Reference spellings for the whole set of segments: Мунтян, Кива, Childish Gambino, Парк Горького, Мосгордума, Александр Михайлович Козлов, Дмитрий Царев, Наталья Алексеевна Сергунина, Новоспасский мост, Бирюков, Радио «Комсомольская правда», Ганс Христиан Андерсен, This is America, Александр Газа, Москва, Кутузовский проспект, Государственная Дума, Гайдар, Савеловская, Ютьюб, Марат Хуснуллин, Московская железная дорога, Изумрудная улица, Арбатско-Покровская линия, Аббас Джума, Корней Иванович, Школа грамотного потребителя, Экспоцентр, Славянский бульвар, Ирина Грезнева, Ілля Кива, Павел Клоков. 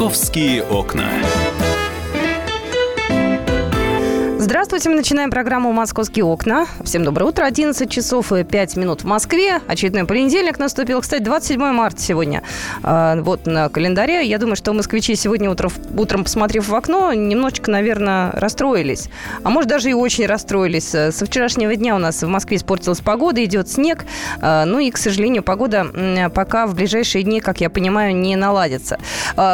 «Московские окна». Здравствуйте, мы начинаем программу «Московские окна». Всем доброе утро, 11 часов и 5 минут в Москве. Очередной понедельник наступил. Кстати, 27 марта сегодня. Вот на календаре. Я думаю, что москвичи сегодня утром, посмотрев в окно, немножечко, наверное, расстроились. А может, даже и очень расстроились. Со вчерашнего дня у нас в Москве испортилась погода, идет снег. Ну и, к сожалению, погода пока в ближайшие дни, как я понимаю, не наладится.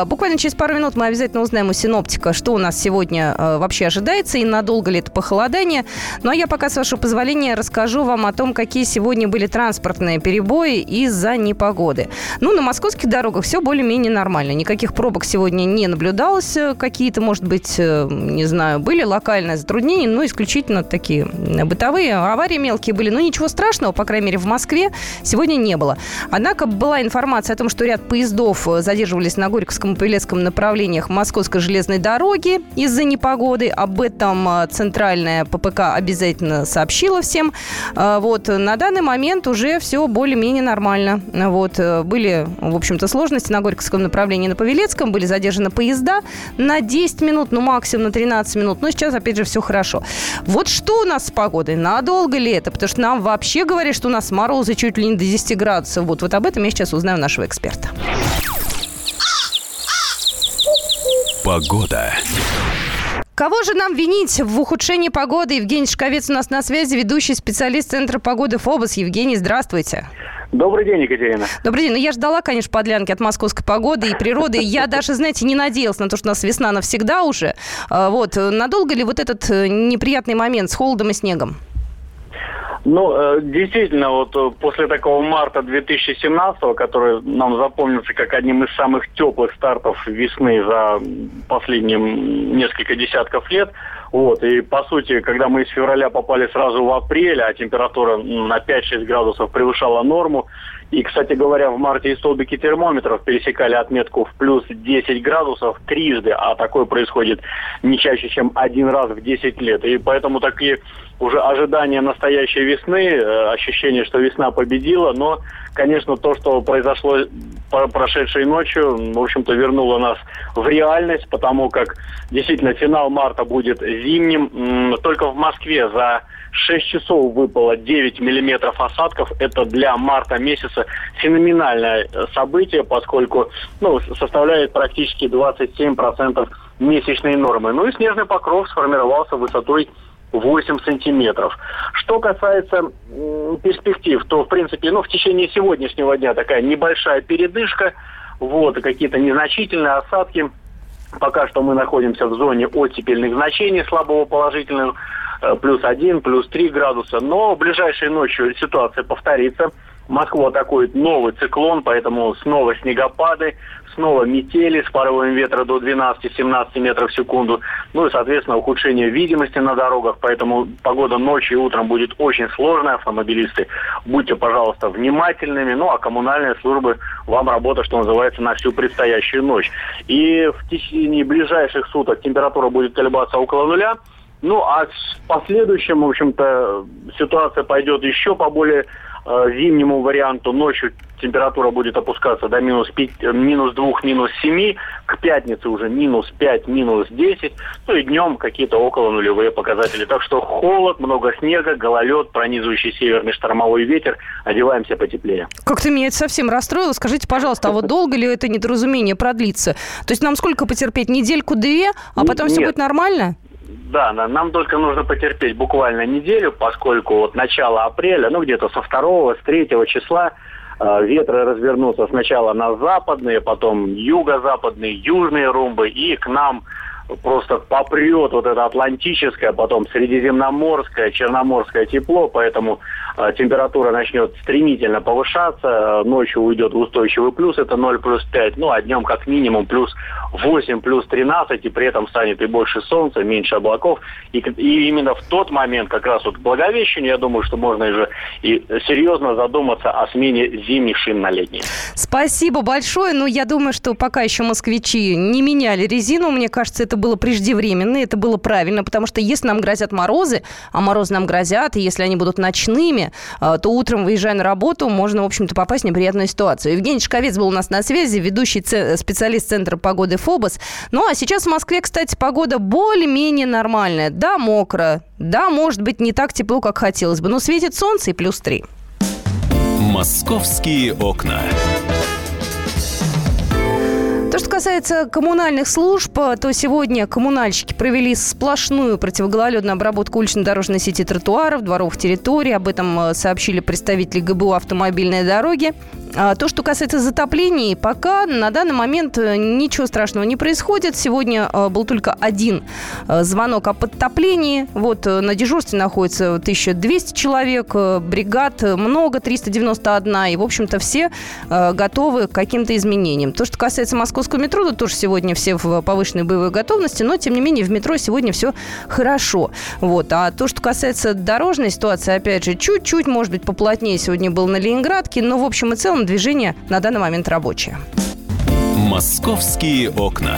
Буквально через пару минут мы обязательно узнаем у синоптика, что у нас сегодня вообще ожидается и надолго ли это похолодание. Ну, а я пока, с вашего позволения, расскажу вам о том, какие сегодня были транспортные перебои из-за непогоды. Ну, на московских дорогах все более-менее нормально. Никаких пробок сегодня не наблюдалось. Какие-то, может быть, не знаю, были локальные затруднения, но исключительно такие бытовые. Аварии мелкие были, но ничего страшного, по крайней мере, в Москве сегодня не было. Однако была информация о том, что ряд поездов задерживались на Горьковском и Павелецком направлениях Московской железной дороги из-за непогоды. Об этом Центральная ППК обязательно сообщила всем. Вот. На данный момент уже все более-менее нормально. Вот. Были, в общем-то, сложности на Горьковском направлении, на Павелецком. Были задержаны поезда на 10 минут, ну, максимум на 13 минут. Но сейчас, опять же, все хорошо. Вот что у нас с погодой? Надолго ли это? Потому что нам вообще говорят, что у нас морозы чуть ли не до 10 градусов. Вот об этом я сейчас узнаю нашего эксперта. Погода. Кого же нам винить в ухудшении погоды? Евгений Тишковец у нас на связи, ведущий специалист Центра погоды ФОБОС. Евгений, здравствуйте. Добрый день, Екатерина. Добрый день. Ну, я ждала, конечно, подлянки от московской погоды и природы. Я даже, знаете, не надеялась на то, что у нас весна навсегда уже. Вот. Надолго ли вот этот неприятный момент с холодом и снегом? Ну, действительно, вот после такого марта 2017-го, который нам запомнился как одним из самых теплых стартов весны за последние несколько десятков лет, вот, и, по сути, когда мы из февраля попали сразу в апрель, а температура на 5-6 градусов превышала норму, и, кстати говоря, в марте и столбики термометров пересекали отметку в плюс 10 градусов трижды, а такое происходит не чаще, чем один раз в 10 лет. И поэтому такие уже ожидания настоящей весны, ощущение, что весна победила, но, конечно, то, что произошло прошедшей ночью, в общем-то, вернуло нас в реальность, потому как действительно финал марта будет зимним. Только в Москве за 6 часов выпало 9 миллиметров осадков. Это для марта месяца феноменальное событие, поскольку, ну, составляет практически 27% месячной нормы. Ну и снежный покров сформировался высотой 8 сантиметров. Что касается перспектив, то, в принципе, ну, в течение сегодняшнего дня такая небольшая передышка, вот, какие-то незначительные осадки. Пока что мы находимся в зоне оттепельных значений слабого положительного, плюс 1, плюс 3 градуса. Но в ближайшей ночью ситуация повторится. Москву атакует новый циклон, поэтому снова снегопады, снова метели с порывами ветра до 12-17 метров в секунду. Ну и, соответственно, ухудшение видимости на дорогах, поэтому погода ночью и утром будет очень сложная. Автомобилисты, будьте, пожалуйста, внимательными. Ну а коммунальные службы, вам работа, что называется, на всю предстоящую ночь. И в течение ближайших суток температура будет колебаться около нуля. Ну а в последующем, в общем-то, ситуация пойдет еще по более зимнему варианту. Ночью температура будет опускаться до минус 2, минус 7. К пятнице уже минус 5, минус 10. Ну и днем какие-то около нулевые показатели. Так что холод, много снега, гололед, пронизывающий северный штормовой ветер. Одеваемся потеплее. Как-то меня это совсем расстроило. Скажите, пожалуйста, а вот долго ли это недоразумение продлится? То есть нам сколько потерпеть? Недельку-две, а потом все будет нормально? Да, нам только нужно потерпеть буквально неделю, поскольку вот начало апреля, ну где-то со 2-го, с 3-го числа ветры развернутся сначала на западные, потом юго-западные, южные румбы, и к нам просто попрет вот это атлантическое, потом средиземноморское, черноморское тепло, поэтому температура начнет стремительно повышаться, ночью уйдет в устойчивый плюс, это 0 плюс 5, ну а днем как минимум плюс 8, плюс 13, и при этом станет и больше солнца, меньше облаков, и именно в тот момент, как раз вот к Благовещению, я думаю, что можно уже и серьезно задуматься о смене зимних шин на летние. Спасибо большое, но я думаю, что пока еще москвичи не меняли резину, мне кажется, это это было преждевременно, это было правильно, потому что если нам грозят морозы, а морозы нам грозят, и если они будут ночными, то утром, выезжая на работу, можно, в общем-то, попасть в неприятную ситуацию. Евгений Тишковец был у нас на связи, ведущий специалист Центра погоды ФОБОС. Ну, а сейчас в Москве, кстати, погода более-менее нормальная. Да, мокро, да, может быть, не так тепло, как хотелось бы, но светит солнце и +3. Московские окна. То, что касается коммунальных служб, то сегодня коммунальщики провели сплошную противогололедную обработку улично-дорожной сети, тротуаров, дворовых территорий. Об этом сообщили представители ГБУ «Автомобильной дороги». То, что касается затоплений, пока на данный момент ничего страшного не происходит. Сегодня был только один звонок о подтоплении. Вот на дежурстве находится 1200 человек, бригад много, 391. И, в общем-то, все готовы к каким-то изменениям. То, что касается московского метро, то тоже сегодня все в повышенной боевой готовности. Но, тем не менее, в метро сегодня все хорошо. Вот. А то, что касается дорожной ситуации, опять же, чуть-чуть, может быть, поплотнее сегодня был на Ленинградке. Но, в общем и целом, движение на данный момент рабочее. Московские окна.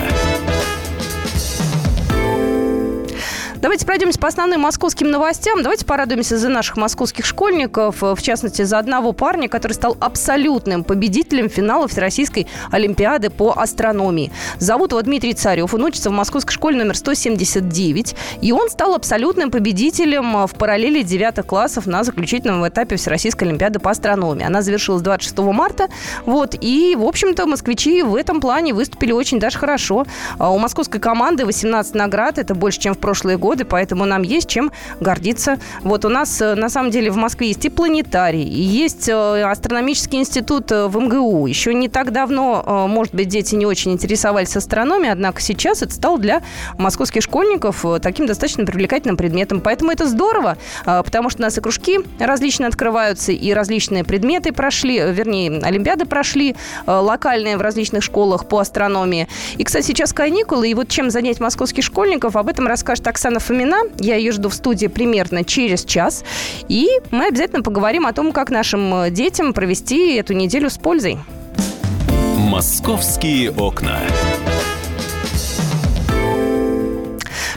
Давайте пройдемся по основным московским новостям. Давайте порадуемся за наших московских школьников, в частности, за одного парня, который стал абсолютным победителем финала Всероссийской Олимпиады по астрономии. Зовут его Дмитрий Царев. Он учится в московской школе номер 179. И он стал абсолютным победителем в параллели 9 классов на заключительном этапе Всероссийской Олимпиады по астрономии. Она завершилась 26 марта. Вот. И, в общем-то, москвичи в этом плане выступили очень даже хорошо. У московской команды 18 наград. Это больше, чем в прошлые годы. Поэтому нам есть чем гордиться. Вот у нас, на самом деле, в Москве есть и планетарий, и есть астрономический институт в МГУ. Еще не так давно, может быть, дети не очень интересовались астрономией, однако сейчас это стало для московских школьников таким достаточно привлекательным предметом. Поэтому это здорово, потому что у нас и кружки различные открываются, и различные предметы прошли, вернее, олимпиады прошли, локальные в различных школах по астрономии. И, кстати, сейчас каникулы, и вот чем занять московских школьников, об этом расскажет Оксана Фомина. Я ее жду в студии примерно через час. И мы обязательно поговорим о том, как нашим детям провести эту неделю с пользой. Московские окна.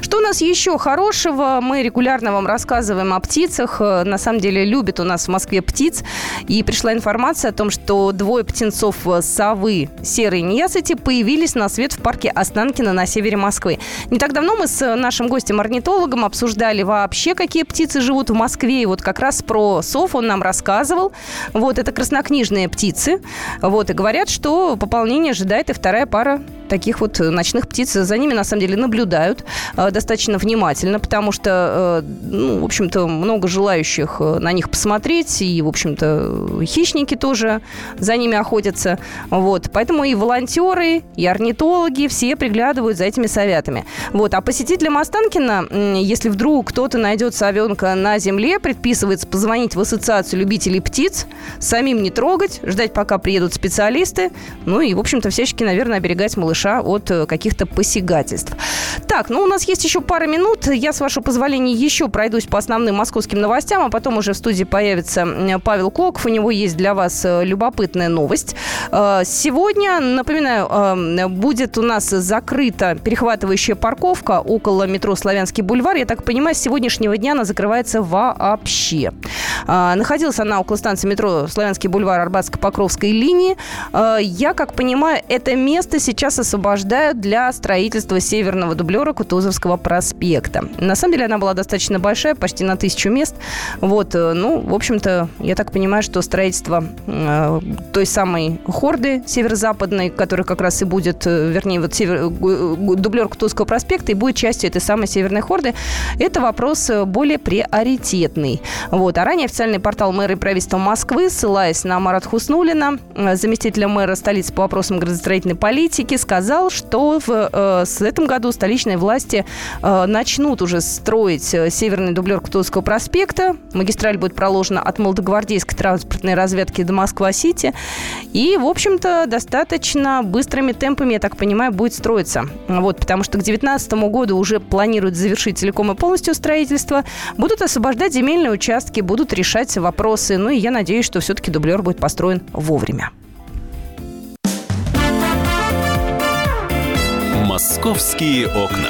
Что у нас еще хорошего? Мы регулярно вам рассказываем о птицах. На самом деле, любят у нас в Москве птиц. И пришла информация о том, что 2 птенцов совы серой неясыти появились на свет в парке Останкино на севере Москвы. Не так давно мы с нашим гостем-орнитологом обсуждали вообще, какие птицы живут в Москве. И вот как раз про сов он нам рассказывал. Вот это краснокнижные птицы. Вот, и говорят, что пополнение ожидает и вторая пара таких вот ночных птиц. За ними, на самом деле, наблюдают достаточно внимательно, потому что, ну, в общем-то, много желающих на них посмотреть, и, в общем-то, хищники тоже за ними охотятся. Вот. Поэтому и волонтеры, и орнитологи все приглядывают за этими совятами. Вот. А посетителям Останкино, если вдруг кто-то найдет совенка на земле, предписывается позвонить в Ассоциацию любителей птиц, самим не трогать, ждать, пока приедут специалисты, ну и, в общем-то, всячески, наверное, оберегать малыша от каких-то посягательств. Так, ну, у нас есть еще пара минут. Я, с вашего позволения, еще пройдусь по основным московским новостям, а потом уже в студии появится Павел Клоков. У него есть для вас любопытная новость. Сегодня, напоминаю, будет у нас закрыта перехватывающая парковка около метро «Славянский бульвар». Я так понимаю, с сегодняшнего дня она закрывается вообще. Находилась она около станции метро «Славянский бульвар» Арбатско-Покровской линии. Я, как понимаю, это место сейчас освобождают для строительства северного дублера Кутузовского проспекта. На самом деле она была достаточно большая, почти на 1000 мест. Вот, ну, в общем-то, я так понимаю, что строительство той самой хорды северо-западной, которая как раз и будет, вернее, вот дублер Кутузовского проспекта и будет частью этой самой северной хорды, это вопрос более приоритетный. Вот, а ранее официальный портал мэра и правительства Москвы, ссылаясь на Марата Хуснуллина, заместителя мэра столицы по вопросам градостроительной политики, сказал, что в этом году столичные власти начнут уже строить северный дублер Кутузовского проспекта. Магистраль будет проложена от Молодогвардейской транспортной разведки до Москва-Сити. И, в общем-то, достаточно быстрыми темпами, я так понимаю, будет строиться. Вот, потому что к 2019 году уже планируют завершить целиком и полностью строительство. Будут освобождать земельные участки, будут решать вопросы. Ну и я надеюсь, что все-таки дублер будет построен вовремя. «Московские окна».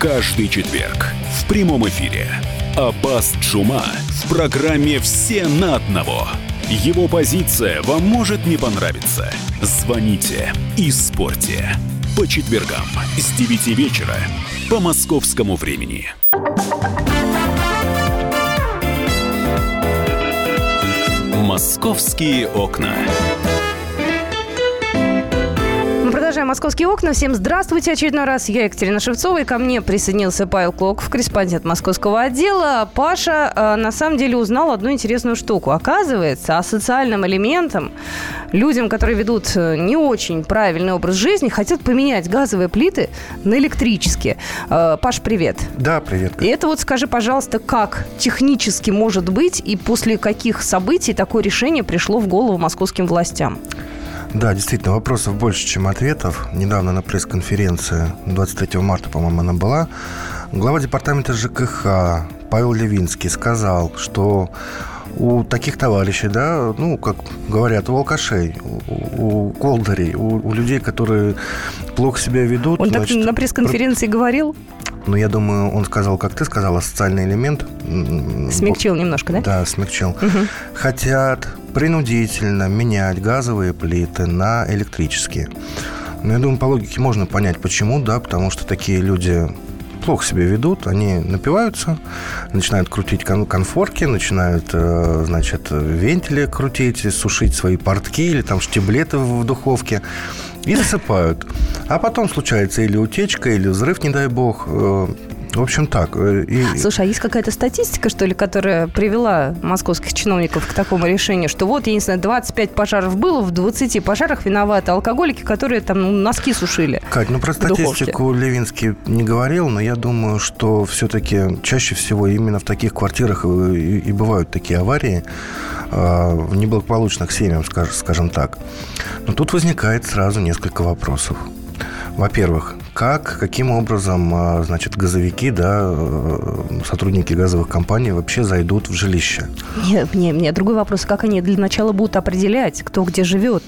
Каждый четверг в прямом эфире Аббас Джума в программе «Все на одного». Его позиция вам может не понравиться. Звоните и спорьте. По четвергам с 9 вечера по московскому времени. «Московские окна». Продолжаем «Московские окна». Всем здравствуйте очередной раз. Я Екатерина Шевцова, и ко мне присоединился Павел Клоков, корреспондент московского отдела. Паша на самом деле узнал одну интересную штуку. Оказывается, асоциальным элементом, людям, которые ведут не очень правильный образ жизни, хотят поменять газовые плиты на электрические. Паш, привет. Да, привет. И это вот скажи, пожалуйста, как технически может быть и после каких событий такое решение пришло в голову московским властям? Да, действительно, вопросов больше, чем ответов. Недавно на пресс-конференции, 23 марта, по-моему, она была, глава департамента ЖКХ Павел Левинский сказал, что у таких товарищей, да, ну, как говорят, у алкашей, у колдарей, у людей, которые плохо себя ведут... Он значит, так на пресс-конференции говорил? Ну, я думаю, он сказал, как ты сказала, социальный элемент. Смягчил немножко, да? Да, смягчил. Угу. Хотят принудительно менять газовые плиты на электрические. Но я думаю, по логике можно понять, почему, да, потому что такие люди... плохо себя ведут, они напиваются, начинают крутить конфорки, начинают, значит, вентили крутить, сушить свои портки или там штиблеты в духовке и засыпают. А потом случается или утечка, или взрыв, не дай бог. В общем, так. Слушай, а есть какая-то статистика, что ли, которая привела московских чиновников к такому решению, что вот, я не знаю, 25 пожаров было, в 20 пожарах виноваты алкоголики, которые там носки сушили? Кать, ну про статистику Левинский не говорил, но я думаю, что все-таки чаще всего именно в таких квартирах и бывают такие аварии в неблагополучных семьях, скажем так. Но тут возникает сразу несколько вопросов. Во-первых, каким образом, значит, газовики, да, сотрудники газовых компаний вообще зайдут в жилище? Нет, другой вопрос. Как они для начала будут определять, кто где живет?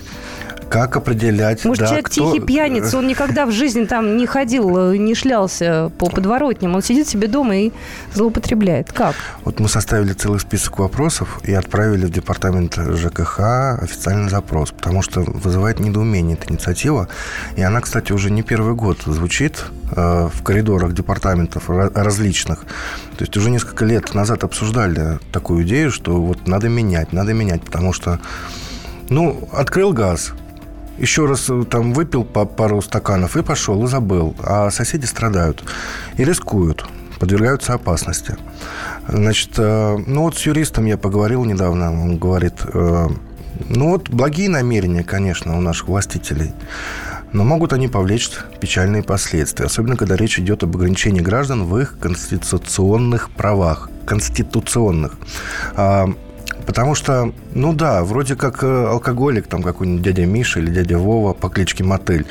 Как определять, может, да, человек кто... тихий пьяница, он никогда в жизни там не ходил, не шлялся по подворотням, он сидит себе дома и злоупотребляет. Как? Вот мы составили целый список вопросов и отправили в департамент ЖКХ официальный запрос, потому что вызывает недоумение эта инициатива, и она, кстати, уже не первый год звучит в коридорах департаментов различных. То есть уже несколько лет назад обсуждали такую идею, что вот надо менять, потому что, ну, открыл газ, еще раз там выпил пару стаканов и пошел, и забыл. А соседи страдают и рискуют, подвергаются опасности. Значит, ну вот с юристом я поговорил недавно. Он говорит, ну вот благие намерения, конечно, у наших властителей, но могут они повлечь печальные последствия, особенно когда речь идет об ограничении граждан в их конституционных правах. Конституционных. Потому что, ну да, вроде как алкоголик, там какой-нибудь дядя Миша или дядя Вова по кличке Мотыль,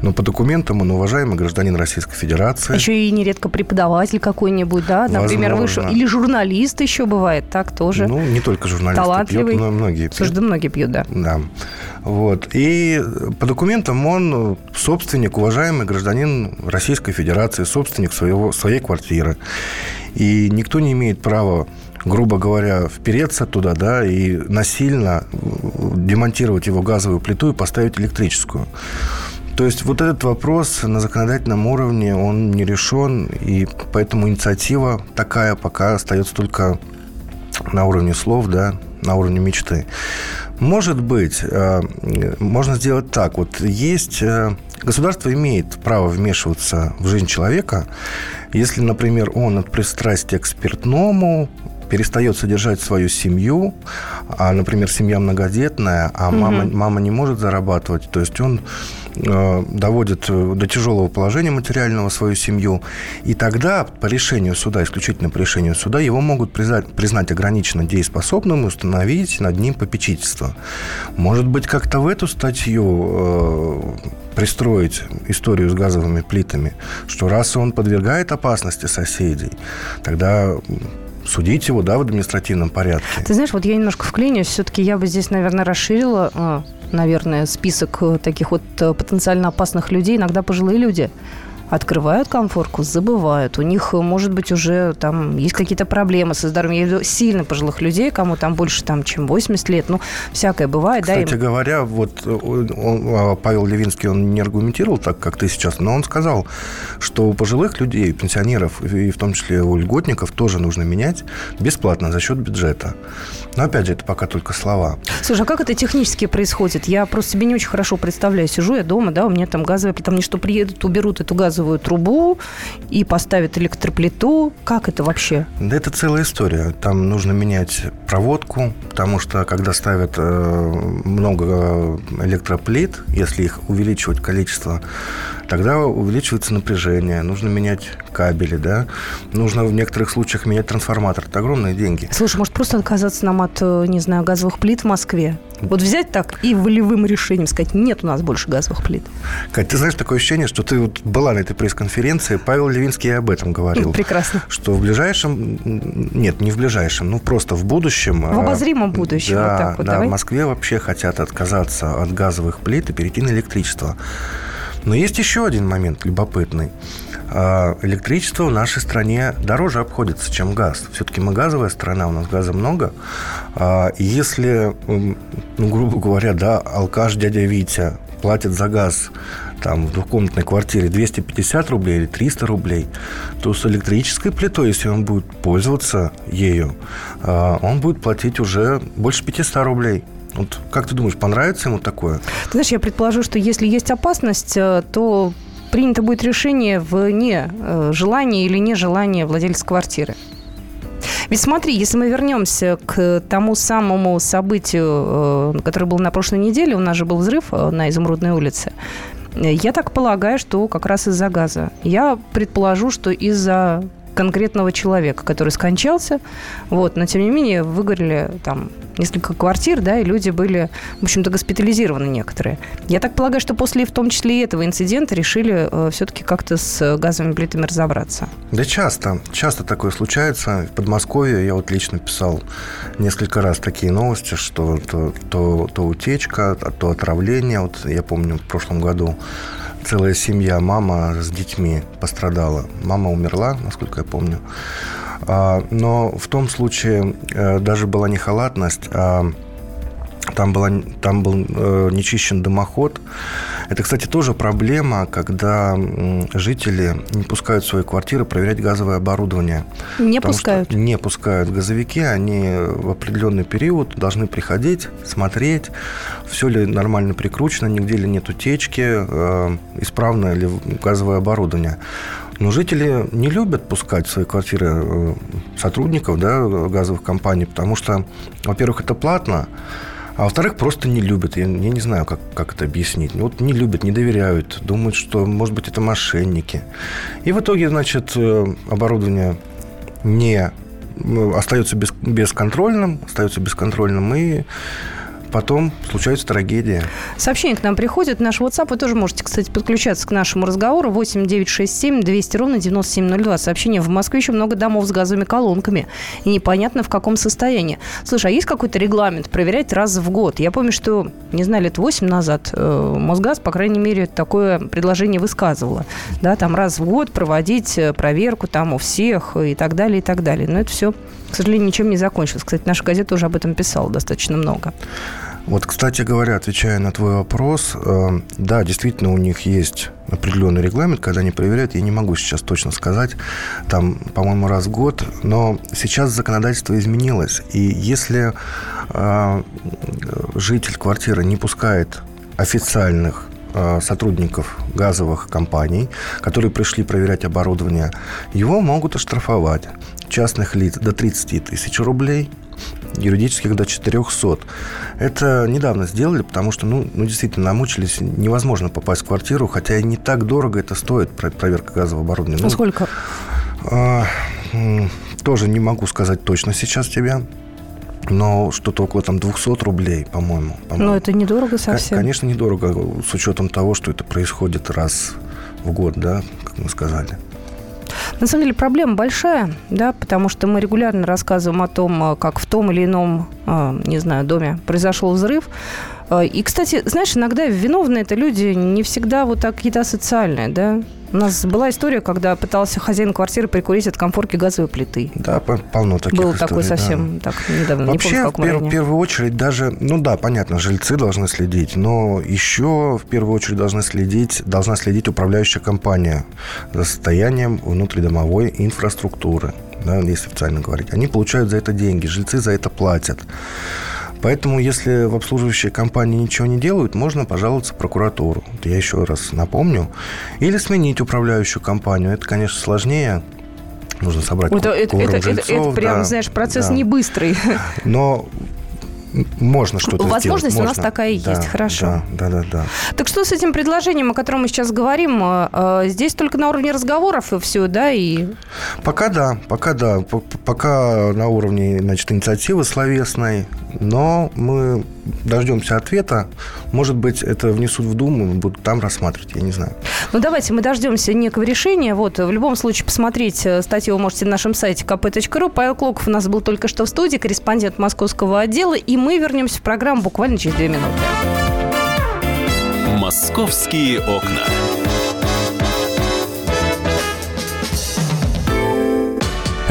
но по документам он уважаемый гражданин Российской Федерации. Еще и нередко преподаватель какой-нибудь, да, например, вышел. Или журналист еще бывает, так тоже. Ну, не только журналисты пьют, но многие пьют. Слушай, да многие пьют, да. Да. Вот. И по документам он собственник, уважаемый гражданин Российской Федерации, собственник своей квартиры. И никто не имеет права, грубо говоря, впереться туда, да, и насильно демонтировать его газовую плиту и поставить электрическую. То есть вот этот вопрос на законодательном уровне, он не решен, и поэтому инициатива такая пока остается только на уровне слов, да, на уровне мечты. Может быть, можно сделать так. Вот есть... Государство имеет право вмешиваться в жизнь человека, если, например, он от пристрастия к спиртному... перестает содержать свою семью, например, семья многодетная, а мама не может зарабатывать, то есть он доводит до тяжелого положения материального свою семью, и тогда по решению суда, исключительно по решению суда, его могут признать ограниченно дееспособным и установить над ним попечительство. Может быть, как-то в эту статью пристроить историю с газовыми плитами, что раз он подвергает опасности соседей, тогда... судить его, да, в административном порядке. Ты знаешь, вот я немножко вклинюсь. Все-таки я бы здесь, наверное, расширила, список таких вот потенциально опасных людей. Иногда пожилые люди открывают комфорку, забывают. У них, может быть, уже там есть какие-то проблемы со здоровьем. Я видела сильно пожилых людей, кому там больше, чем 80 лет. Ну, всякое бывает. Кстати говоря, вот Павел Левинский, он не аргументировал так, как ты сейчас, но он сказал, что у пожилых людей, пенсионеров, и в том числе у льготников, тоже нужно менять бесплатно за счет бюджета. Но, опять же, это пока только слова. Слушай, а как это технически происходит? Я просто себе не очень хорошо представляю. Сижу я дома, да, у меня там газовая плита. Мне что, приедут, уберут эту газовую трубу и поставят электроплиту? Как это вообще? Да это целая история. Там нужно менять проводку, потому что, когда ставят много электроплит, если их увеличивать количество, тогда увеличивается напряжение. Нужно менять кабели, да? Нужно в некоторых случаях менять трансформатор. Это огромные деньги. Слушай, может, просто отказаться нам от, не знаю, газовых плит в Москве? Вот взять так и волевым решением сказать: нет у нас больше газовых плит. Кать, ты знаешь, такое ощущение, что ты вот была на этой пресс-конференции. Павел Левинский об этом говорил. Прекрасно. Что в ближайшем... Нет, не в ближайшем, ну просто в будущем. В обозримом будущем. Да, вот так вот, да, в Москве вообще хотят отказаться от газовых плит и перейти на электричество. Но есть еще один момент любопытный. Электричество в нашей стране дороже обходится, чем газ. Все-таки мы газовая страна, у нас газа много. Если, грубо говоря, да, алкаш дядя Витя платит за газ там в двухкомнатной квартире 250 рублей или 300 рублей, то с электрической плитой, если он будет пользоваться ею, он будет платить уже больше 500 рублей. Вот как ты думаешь, понравится ему такое? Ты знаешь, я предположу, что если есть опасность, то принято будет решение вне желания или нежелания владельца квартиры. Ведь смотри, если мы вернемся к тому самому событию, которое было на прошлой неделе, у нас же был взрыв на Изумрудной улице. Я так полагаю, что как раз из-за газа. Я предположу, что из-за конкретного человека, который скончался. Вот. Но, тем не менее, выгорели там несколько квартир, да, и люди были, в общем-то, госпитализированы некоторые. Я так полагаю, что после, в том числе, и этого инцидента решили все-таки как-то с газовыми плитами разобраться. Да часто такое случается. В Подмосковье я вот лично писал несколько раз такие новости, что то утечка, то отравление. Вот я помню, в прошлом году целая семья, мама с детьми пострадала. Мама умерла, насколько я помню. Но в том случае даже была не халатность, а там был нечищен дымоход. Это, кстати, тоже проблема, когда жители не пускают в свои квартиры проверять газовое оборудование. Не пускают? Не пускают. Газовики, они в определенный период должны приходить, смотреть, все ли нормально прикручено, нигде ли нет утечки, исправно ли газовое оборудование. Но жители не любят пускать в свои квартиры сотрудников, да, газовых компаний, потому что, во-первых, это платно, а во-вторых, просто не любят. Я не знаю, как это объяснить. Вот не любят, не доверяют, думают, что, может быть, это мошенники. И в итоге, значит, оборудование не остается бесконтрольным, и потом случается трагедия. Сообщение к нам приходит. Наш WhatsApp. Вы тоже можете, кстати, подключаться к нашему разговору. 8 967 200 ровно 9702. Сообщение: в Москве еще много домов с газовыми колонками. И непонятно, в каком состоянии. Слушай, а есть какой-то регламент проверять раз в год? Я помню, что, не знаю, лет 8 назад Мосгаз, по крайней мере, такое предложение высказывало. Да, там раз в год проводить проверку там у всех и так далее, и так далее. Но это все, к сожалению, ничем не закончилось. Кстати, наша газета уже об этом писала достаточно много. Вот, кстати говоря, отвечая на твой вопрос, да, действительно, у них есть определенный регламент, когда они проверяют, я не могу сейчас точно сказать, там, по-моему, раз в год, но сейчас законодательство изменилось, и если житель квартиры не пускает официальных сотрудников газовых компаний, которые пришли проверять оборудование, его могут оштрафовать. Частных лиц до 30 тысяч рублей, юридических до 400. Это недавно сделали, потому что, действительно, намучились. Невозможно попасть в квартиру, хотя и не так дорого это стоит, проверка газового оборудования. А сколько? Тоже не могу сказать точно сейчас тебе. Но что-то около 200 рублей, по-моему. Но это недорого совсем. Конечно, недорого, с учетом того, что это происходит раз в год, да, как мы сказали. На самом деле проблема большая, да, потому что мы регулярно рассказываем о том, как в том или ином, доме произошел взрыв. И, кстати, иногда виновные это люди не всегда вот так какие-то асоциальные, да? У нас была история, когда пытался хозяин квартиры прикурить от комфорки газовой плиты. Да, полно таких историй. Было такое совсем недавно, не помню, в каком районе. Вообще, в первую очередь даже, понятно, жильцы должны следить, но еще в первую очередь должна следить управляющая компания за состоянием внутридомовой инфраструктуры, да, если официально говорить. Они получают за это деньги, жильцы за это платят. Поэтому, если в обслуживающей компании ничего не делают, можно пожаловаться в прокуратуру. Это я еще раз напомню. Или сменить управляющую компанию. Это, конечно, сложнее. Нужно собрать кворум жильцов. Это прям, процесс не быстрый. Но можно что-то сделать. Возможность у нас такая и есть. Хорошо. Да. Так что с этим предложением, о котором мы сейчас говорим, здесь только на уровне разговоров и все, да? И... Пока да. Пока на уровне, инициативы словесной. Но мы дождемся ответа. Может быть, это внесут в Думу, будут там рассматривать, я не знаю. Давайте мы дождемся некого решения. В любом случае, посмотреть статью вы можете на нашем сайте kp.ru. Павел Клоков у нас был только что в студии, корреспондент московского отдела. И мы вернемся в программу буквально через 2 минуты. Московские окна.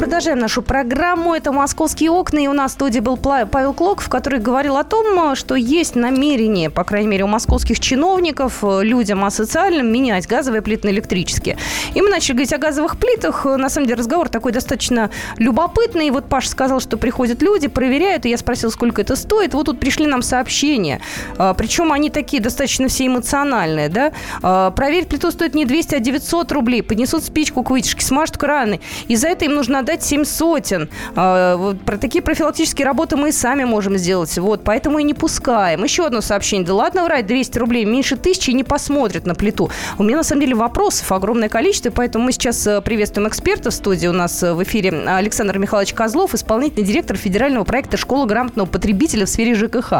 Продолжаем нашу программу. Это «Московские окна». И у нас в студии был Павел Клоков, который говорил о том, что есть намерение, по крайней мере, у московских чиновников, людям асоциальным, менять газовые плиты на электрические. И мы начали говорить о газовых плитах. На самом деле разговор такой достаточно любопытный. Паша сказал, что приходят люди, проверяют. И я спросила, сколько это стоит. Тут пришли нам сообщения. Причем они такие достаточно все эмоциональные. Да? Проверить плиту стоит не 200, а 900 рублей. Поднесут спичку к вытяжке, смажут краны. И за это им нужно отдать 700. Про такие профилактические работы мы и сами можем сделать. Поэтому и не пускаем. Еще одно сообщение. Да ладно врать, 200 рублей меньше 1000 и не посмотрят на плиту. У меня, на самом деле, вопросов огромное количество, поэтому мы сейчас приветствуем эксперта в студии. У нас в эфире Александр Михайлович Козлов, исполнительный директор федерального проекта «Школа грамотного потребителя» в сфере ЖКХ.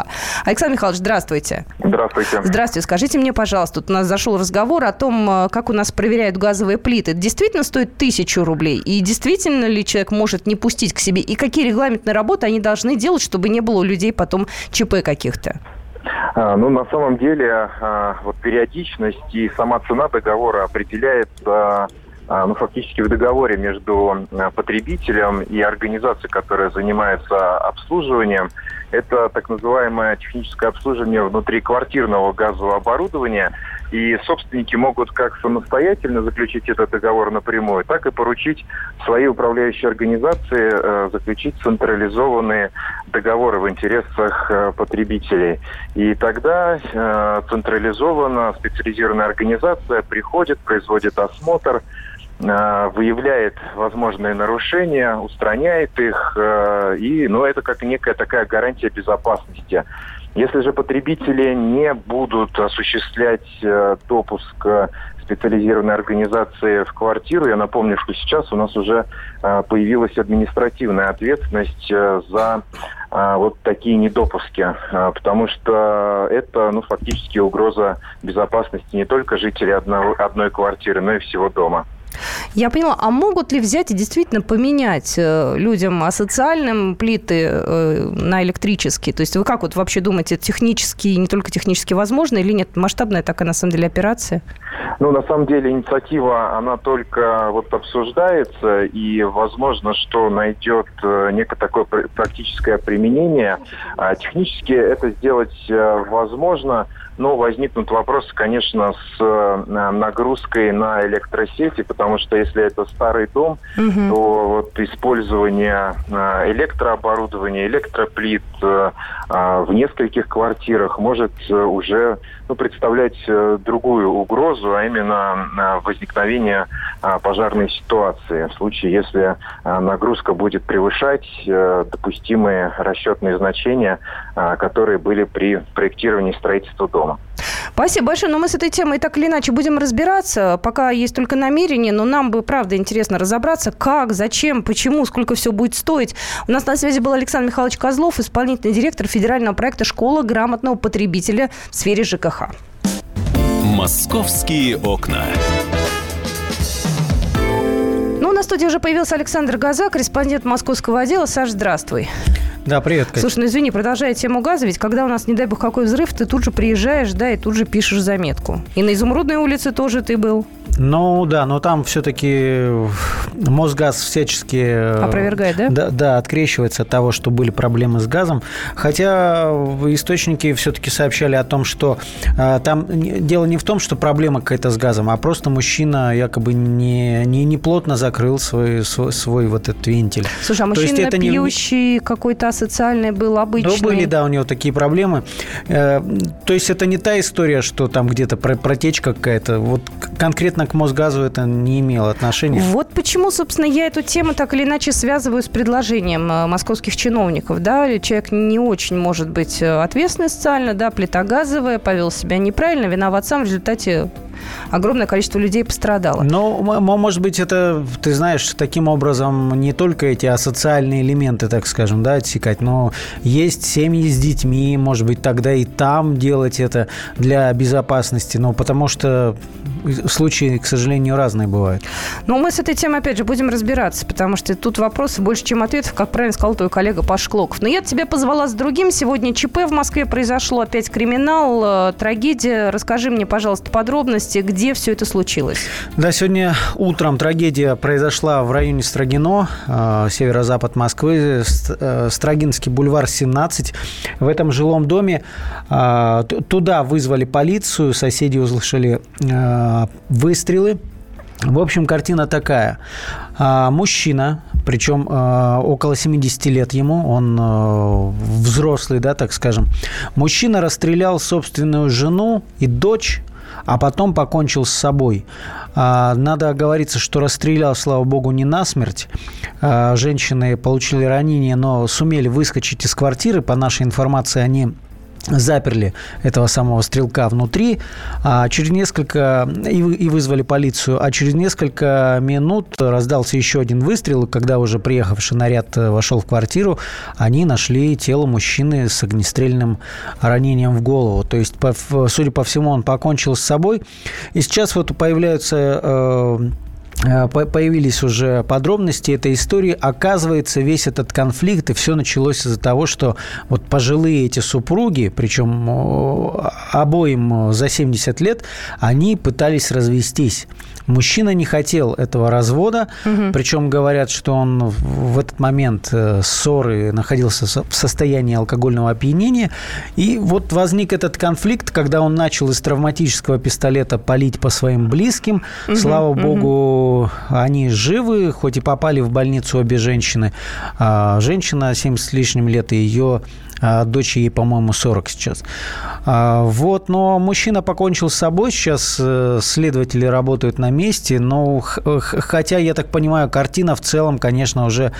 Александр Михайлович, здравствуйте. Здравствуйте. Скажите мне, пожалуйста, тут у нас зашел разговор о том, как у нас проверяют газовые плиты. Это действительно стоит 1000 рублей? И действительно ли человек может не пустить к себе? И какие регламентные работы они должны делать, чтобы не было у людей потом ЧП каких-то? На самом деле, периодичность и сама цена договора определяется, фактически в договоре между потребителем и организацией, которая занимается обслуживанием. Это так называемое техническое обслуживание внутриквартирного газового оборудования. И собственники могут как самостоятельно заключить этот договор напрямую, так и поручить своей управляющей организации заключить централизованные договоры в интересах потребителей. И тогда централизованно специализированная организация приходит, производит осмотр, выявляет возможные нарушения, устраняет их, и это как некая такая гарантия безопасности. Если же потребители не будут осуществлять допуск специализированной организации в квартиру, я напомню, что сейчас у нас уже появилась административная ответственность за вот такие недопуски, потому что это, фактически угроза безопасности не только жителей одной квартиры, но и всего дома. Я поняла. А могут ли взять и действительно поменять людям асоциальным плиты на электрические? То есть вы как вообще думаете, технически и не только технически возможно или нет? Масштабная такая, на самом деле, операция? На самом деле, инициатива, она только обсуждается, и возможно, что найдет некое такое практическое применение. Технически это сделать возможно, но возникнут вопросы, конечно, с нагрузкой на электросети, потому что если это старый дом, то использование электрооборудования, электроплит в нескольких квартирах может уже представлять другую угрозу, а именно возникновение пожарной ситуации. В случае, если нагрузка будет превышать допустимые расчетные значения, которые были при проектировании строительства дома. Спасибо большое. Но мы с этой темой так или иначе будем разбираться. Пока есть только намерение, но нам бы, правда, интересно разобраться, как, зачем, почему, сколько все будет стоить. У нас на связи был Александр Михайлович Козлов, исполнительный директор федерального проекта «Школа грамотного потребителя» в сфере ЖКХ. «Московские окна». На студии уже появился Александр Газа, корреспондент московского отдела. Саш, здравствуй. Да, привет, Катя. Слушай, извини, продолжая тему газа, ведь когда у нас, не дай бог, какой взрыв, ты тут же приезжаешь, и тут же пишешь заметку. И на Изумрудной улице тоже ты был. Но там все-таки Мосгаз всячески... Опровергает, да? Да, открещивается от того, что были проблемы с газом. Хотя источники все-таки сообщали о том, что там дело не в том, что проблема какая-то с газом, а просто мужчина якобы не плотно закрыл свой этот вентиль. Слушай, а мужчина пьющий, какой-то асоциальный был, обычный? Ну, были, у него такие проблемы. То есть это не та история, что там где-то протечка какая-то. Вот конкретно к Мосгазу это не имело отношения. Вот почему, собственно, я эту тему так или иначе связываю с предложением московских чиновников. Да? Человек не очень может быть ответственный социально, да, плита газовая, повел себя неправильно, виноват сам, в результате огромное количество людей пострадало. Может быть, это, ты знаешь, таким образом не только эти асоциальные элементы, так скажем, да, отсекать, но есть семьи с детьми, может быть, тогда и там делать это для безопасности, потому что случаи, к сожалению, разные бывают. Мы с этой темой, опять же, будем разбираться, потому что тут вопросы больше, чем ответов, как правильно сказал твой коллега Паш Клоков. Но я тебя позвала с другим. Сегодня ЧП в Москве произошло, опять криминал, трагедия. Расскажи мне, пожалуйста, подробности, где все это случилось. Да, сегодня утром трагедия произошла в районе Строгино, северо-запад Москвы, Строгинский бульвар, 17. В этом жилом доме туда вызвали полицию, соседи услышали выстрелы. В общем, картина такая. Мужчина, причем около 70 лет ему, он взрослый, да, так скажем. Мужчина расстрелял собственную жену и дочь, а потом покончил с собой. Надо оговориться, что расстрелял, слава богу, не насмерть. Женщины получили ранения, но сумели выскочить из квартиры. По нашей информации, они заперли этого самого стрелка внутри, и вызвали полицию, а через несколько минут раздался еще один выстрел, и когда уже приехавший наряд вошел в квартиру, они нашли тело мужчины с огнестрельным ранением в голову. То есть, судя по всему, он покончил с собой. И сейчас появились уже подробности этой истории. Оказывается, весь этот конфликт, и все началось из-за того, что пожилые эти супруги, причем обоим за 70 лет, они пытались развестись. Мужчина не хотел этого развода, причем говорят, что он в этот момент ссоры находился в состоянии алкогольного опьянения. И возник этот конфликт, когда он начал из травматического пистолета палить по своим близким. Слава богу, они живы, хоть и попали в больницу обе женщины. Женщина 70 с лишним лет и ее Дочь ей, по-моему, 40 сейчас. Вот, но мужчина покончил с собой. Сейчас следователи работают на месте. Но, хотя, я так понимаю, картина в целом, конечно, уже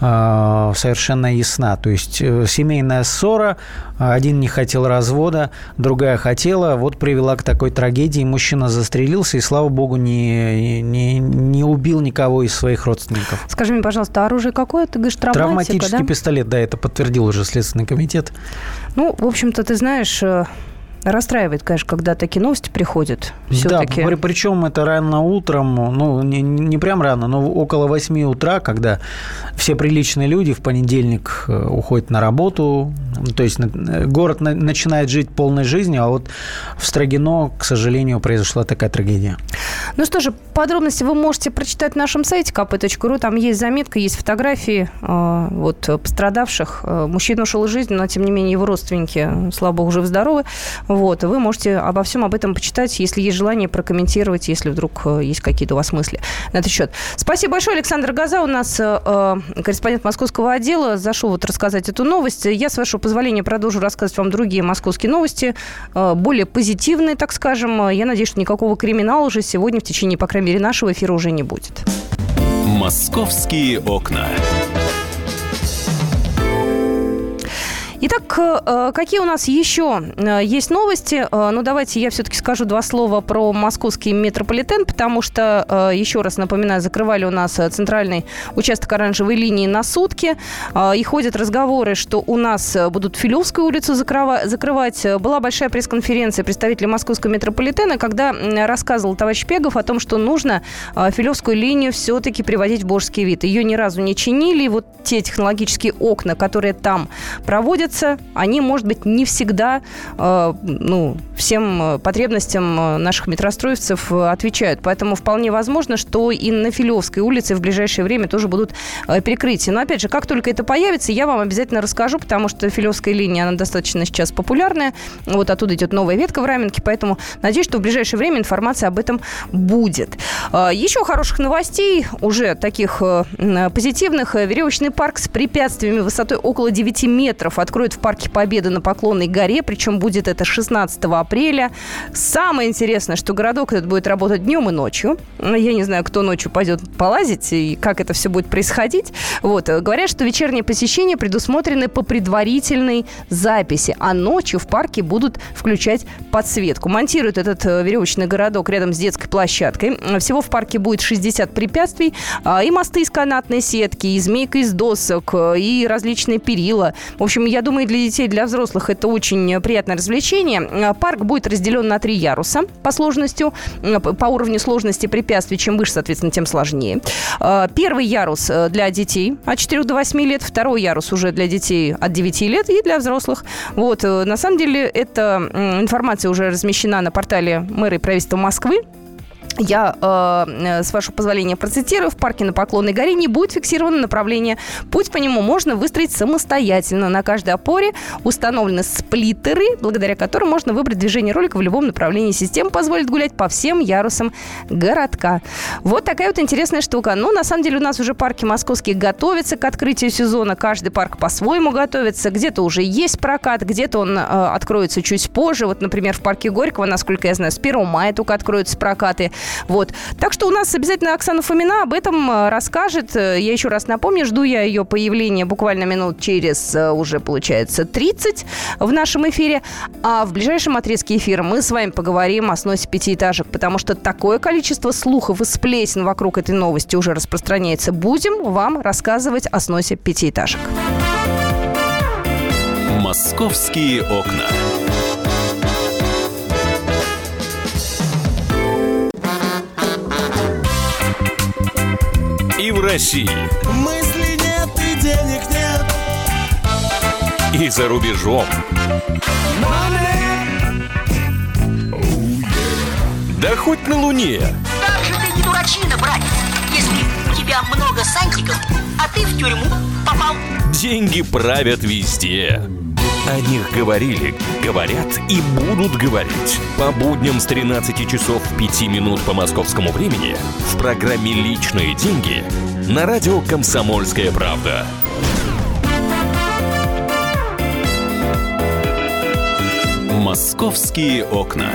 совершенно ясна. То есть семейная ссора. Один не хотел развода, другая хотела. Вот привела к такой трагедии. Мужчина застрелился и, слава богу, не убил никого из своих родственников. Скажи мне, пожалуйста, оружие какое? Ты говоришь, травматика, травматический, да? Пистолет, да, это подтвердил уже Следственный комитет. Ну, в общем-то, ты знаешь... Расстраивает, конечно, когда такие новости приходят. Все-таки. Да, причем это рано утром, ну, не прям рано, но около 8 утра, когда все приличные люди в понедельник уходят на работу. То есть город начинает жить полной жизнью, а вот в Строгино, к сожалению, произошла такая трагедия. Ну что же, подробности вы можете прочитать в нашем сайте kp.ru. Там есть заметка, есть фотографии вот, пострадавших. Мужчина ушел из жизни, но, тем не менее, его родственники, слава богу, жив-здоровы. Вот, вы можете обо всем об этом почитать, если есть желание прокомментировать, если вдруг есть какие-то у вас мысли на этот счет. Спасибо большое, Александр Газа, у нас корреспондент московского отдела, зашел вот рассказать эту новость. Я, с вашего позволения, продолжу рассказывать вам другие московские новости, более позитивные, так скажем. Я надеюсь, что никакого криминала уже сегодня в течение, по крайней мере, нашего эфира уже не будет. Московские окна. Итак, какие у нас еще есть новости? Ну, давайте я все-таки скажу два слова про московский метрополитен, потому что, еще раз напоминаю, закрывали у нас центральный участок оранжевой линии на сутки. И ходят разговоры, что у нас будут Филевскую улицу закрывать. Была большая пресс-конференция представителей московского метрополитена, когда рассказывал товарищ Пегов о том, что нужно Филевскую линию все-таки приводить в божеский вид. Ее ни разу не чинили. И вот те технологические окна, которые там проводятся, они, может быть, не всегда всем потребностям наших метростроевцев отвечают. Поэтому вполне возможно, что и на Филевской улице в ближайшее время тоже будут перекрытия. Но, опять же, как только это появится, я вам обязательно расскажу, потому что Филевская линия, она достаточно сейчас популярная. Вот оттуда идет новая ветка в Раменке, поэтому надеюсь, что в ближайшее время информация об этом будет. Еще хороших новостей, уже таких позитивных. Веревочный парк с препятствиями высотой около 9 метров откроется в парке Победы на Поклонной горе, причем будет это 16 апреля. Самое интересное, что городок этот будет работать днем и ночью. Я не знаю, кто ночью пойдет полазить и как это все будет происходить. Вот. Говорят, что вечерние посещения предусмотрены по предварительной записи, а ночью в парке будут включать подсветку. Монтируют этот веревочный городок рядом с детской площадкой. Всего в парке будет 60 препятствий. И мосты из канатной сетки, и змейка из досок, и различные перила. В общем, я думаю, для детей, для взрослых это очень приятное развлечение. Парк будет разделен на 3 яруса по сложности, по уровню сложности препятствий. Чем выше, соответственно, тем сложнее. Первый ярус для детей от 4 до 8 лет, второй ярус уже для детей от 9 лет и для взрослых. Вот. На самом деле, эта информация уже размещена на портале мэрии правительства Москвы. Я, с вашего позволения, процитирую. В парке на Поклонной горе не будет фиксировано направление. Путь по нему можно выстроить самостоятельно. На каждой опоре установлены сплиттеры, благодаря которым можно выбрать движение ролика в любом направлении. Система позволит гулять по всем ярусам городка. Вот такая вот интересная штука. Ну, на самом деле, у нас уже парки московские готовятся к открытию сезона. Каждый парк по-своему готовится. Где-то уже есть прокат, где-то он откроется чуть позже. Вот, например, в парке Горького, насколько я знаю, с 1 мая только откроются прокаты. Вот. Так что у нас обязательно Оксана Фомина об этом расскажет. Я еще раз напомню, жду я ее появления буквально минут через, уже получается, 30 в нашем эфире. А в ближайшем отрезке эфира мы с вами поговорим о сносе пятиэтажек, потому что такое количество слухов и сплетен вокруг этой новости уже распространяется. Будем вам рассказывать о сносе пятиэтажек. Московские окна. И в России. Мысли нет и денег нет. И за рубежом. Да хоть на Луне. Как же ты не дурачина, братец, если у тебя много сантиков, а ты в тюрьму попал. Деньги правят везде. О них говорили, говорят и будут говорить. По будням с 13 часов 5 минут по московскому времени в программе «Личные деньги» на радио «Комсомольская правда». «Московские окна».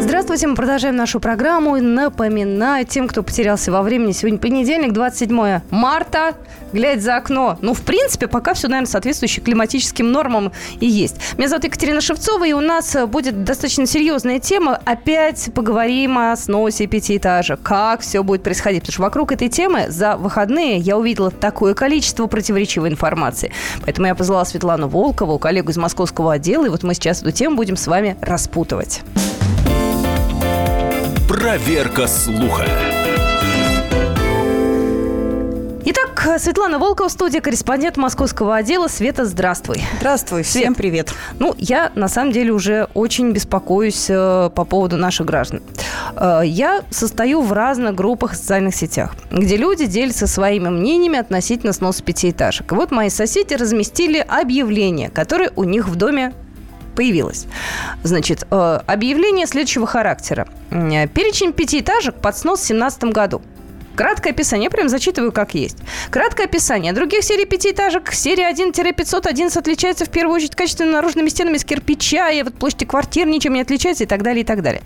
Здравствуйте, мы продолжаем нашу программу. Напоминаю тем, кто потерялся во времени, сегодня понедельник, 27 марта. Глядь за окно. Ну, в принципе, пока все, наверное, соответствующе климатическим нормам и есть. Меня зовут Екатерина Шевцова, и у нас будет достаточно серьезная тема. Опять поговорим о сносе пятиэтажек. Как все будет происходить. Потому что вокруг этой темы за выходные я увидела такое количество противоречивой информации. Поэтому я позвала Светлану Волкову, коллегу из московского отдела. И вот мы сейчас эту тему будем с вами распутывать. Проверка слуха. Итак, Светлана Волкова, студия, корреспондент московского отдела. Света, здравствуй. Здравствуй, всем привет. Ну, я на самом деле уже очень беспокоюсь по поводу наших граждан. Я состою в разных группах в социальных сетях, где люди делятся своими мнениями относительно сноса пятиэтажек. И вот мои соседи разместили объявление, которое у них в доме появилось. Значит, объявление следующего характера. Перечень пятиэтажек под снос в 2017 году. Краткое описание. Я прям зачитываю, как есть. Краткое описание. Других серий пятиэтажек. Серия 1-511 отличается в первую очередь качественно наружными стенами из кирпича, и вот площадь квартир ничем не отличается, и так далее, и так далее.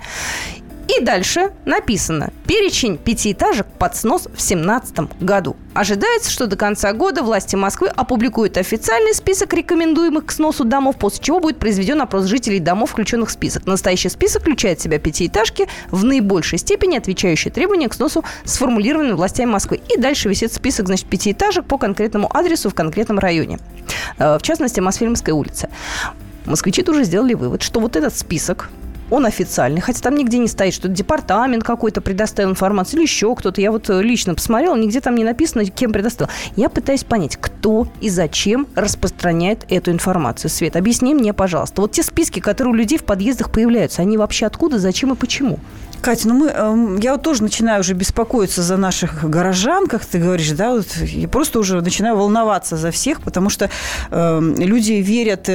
И дальше написано. Перечень пятиэтажек под снос в 2017 году. Ожидается, что до конца года власти Москвы опубликуют официальный список рекомендуемых к сносу домов, после чего будет произведен опрос жителей домов, включенных в список. Настоящий список включает в себя пятиэтажки, в наибольшей степени отвечающие требованиям к сносу, сформулированным властями Москвы. И дальше висит список, значит, пятиэтажек по конкретному адресу в конкретном районе. В частности, Мосфильмская улица. Москвичи тоже сделали вывод, что вот этот список, он официальный, хотя там нигде не стоит, что департамент какой-то предоставил информацию или еще кто-то. Я вот лично посмотрела, нигде там не написано, кем предоставил. Я пытаюсь понять, кто и зачем распространяет эту информацию. Свет, объясни мне, пожалуйста, вот те списки, которые у людей в подъездах появляются, они вообще откуда, зачем и почему? Катя, ну я вот тоже начинаю уже беспокоиться за наших горожан, как ты говоришь, да, вот, я просто уже начинаю волноваться за всех, потому что люди верят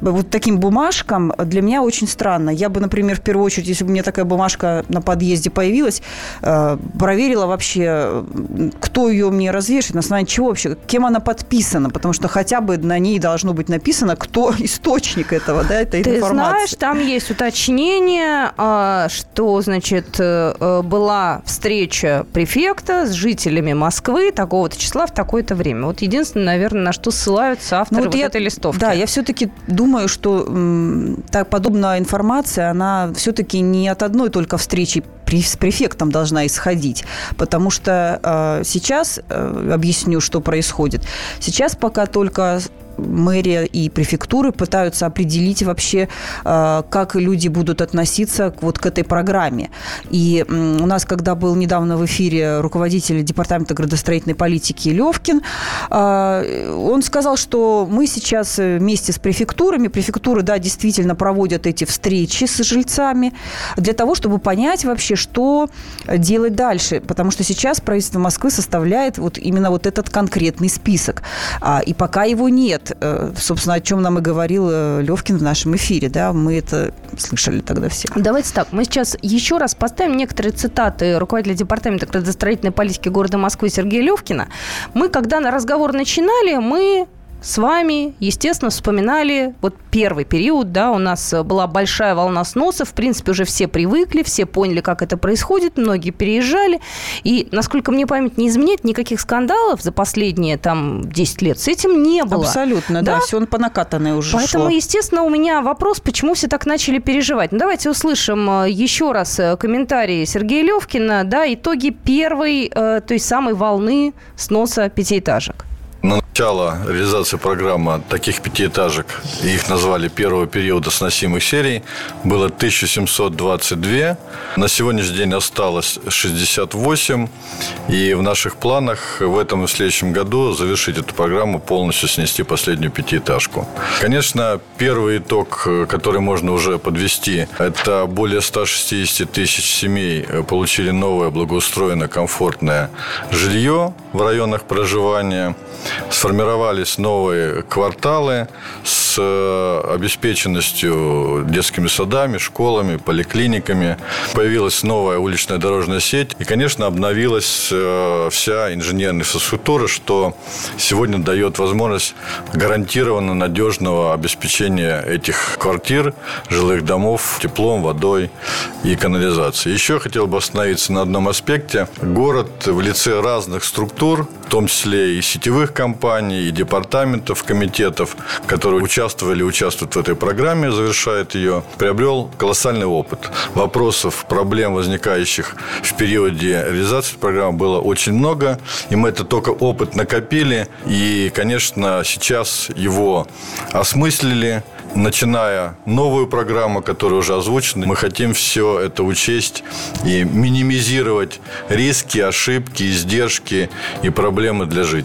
вот таким бумажкам, для меня очень странно. Я бы, например, в первую очередь, если бы у меня такая бумажка на подъезде появилась, проверила вообще, кто ее мне развешивает, на основании чего вообще, кем она подписана, потому что хотя бы на ней должно быть написано, кто источник этого, да, этой информации. Ты знаешь, там есть уточнение, что значит, была встреча префекта с жителями Москвы такого-то числа в такое-то время. Вот единственное, наверное, на что ссылаются авторы вот этой листовки. Да, я все-таки думаю, что подобная информация, она все-таки не от одной только встречи с префектом должна исходить. Потому что сейчас, объясню, что происходит. Сейчас пока только мэрия и префектуры пытаются определить вообще, как люди будут относиться вот к этой программе. И у нас, когда был недавно в эфире руководитель департамента градостроительной политики Левкин, он сказал, что мы сейчас вместе с префектурами, префектуры, да, действительно проводят эти встречи с жильцами для того, чтобы понять вообще, что делать дальше. Потому что сейчас правительство Москвы составляет вот именно вот этот конкретный список. И пока его нет. Собственно, о чем нам и говорил Левкин в нашем эфире. Да? Мы это слышали тогда все. Давайте так. Мы сейчас еще раз поставим некоторые цитаты руководителя департамента градостроительной политики города Москвы Сергея Левкина. Мы, когда на разговор начинали, мы с вами, естественно, вспоминали вот первый период, да, у нас была большая волна сносов, в принципе, уже все привыкли, все поняли, как это происходит, многие переезжали, и, насколько мне память не изменяет, никаких скандалов за последние, там, 10 лет с этим не было. Абсолютно, да, все по накатанной уже шло. Поэтому, естественно, у меня вопрос, почему все так начали переживать. Ну, давайте услышим еще раз комментарии Сергея Левкина, да, итоги первой, той самой волны сноса пятиэтажек. На начало реализации программы таких пятиэтажек, их назвали первого периода сносимых серий, было 1722. На сегодняшний день осталось 68. И в наших планах в этом и в следующем году завершить эту программу, полностью снести последнюю пятиэтажку. Конечно, первый итог, который можно уже подвести, это более 160 тысяч семей получили новое, благоустроенное, комфортное жилье в районах проживания. Сформировались новые кварталы с с обеспеченностью детскими садами, школами, поликлиниками. Появилась новая уличная дорожная сеть. И, конечно, обновилась вся инженерная инфраструктура, что сегодня дает возможность гарантированно надежного обеспечения этих квартир, жилых домов теплом, водой и канализацией. Еще хотел бы остановиться на одном аспекте. Город в лице разных структур, в том числе и сетевых компаний, и департаментов, комитетов, которые участвовали и участвуют в этой программе, завершает ее, приобрел колоссальный опыт. Вопросов, проблем, возникающих в периоде реализации программы, было очень много, и мы это только опыт накопили, и, конечно, сейчас его осмыслили. Начиная новую программу, которая уже озвучена, мы хотим все это учесть и минимизировать риски, ошибки, издержки и проблемы для жителей.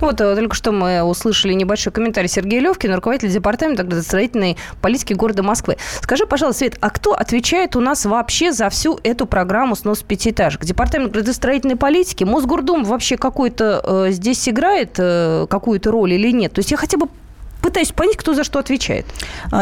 Вот только что мы услышали небольшой комментарий Сергея Левкина, руководителя департамента градостроительной политики города Москвы. Скажи, пожалуйста, Свет, а кто отвечает у нас вообще за всю эту программу снос пятиэтажек? Департамент градостроительной политики, Мосгордума вообще какой-то здесь играет какую-то роль или нет? То есть я хотя бы пытаюсь понять, кто за что отвечает.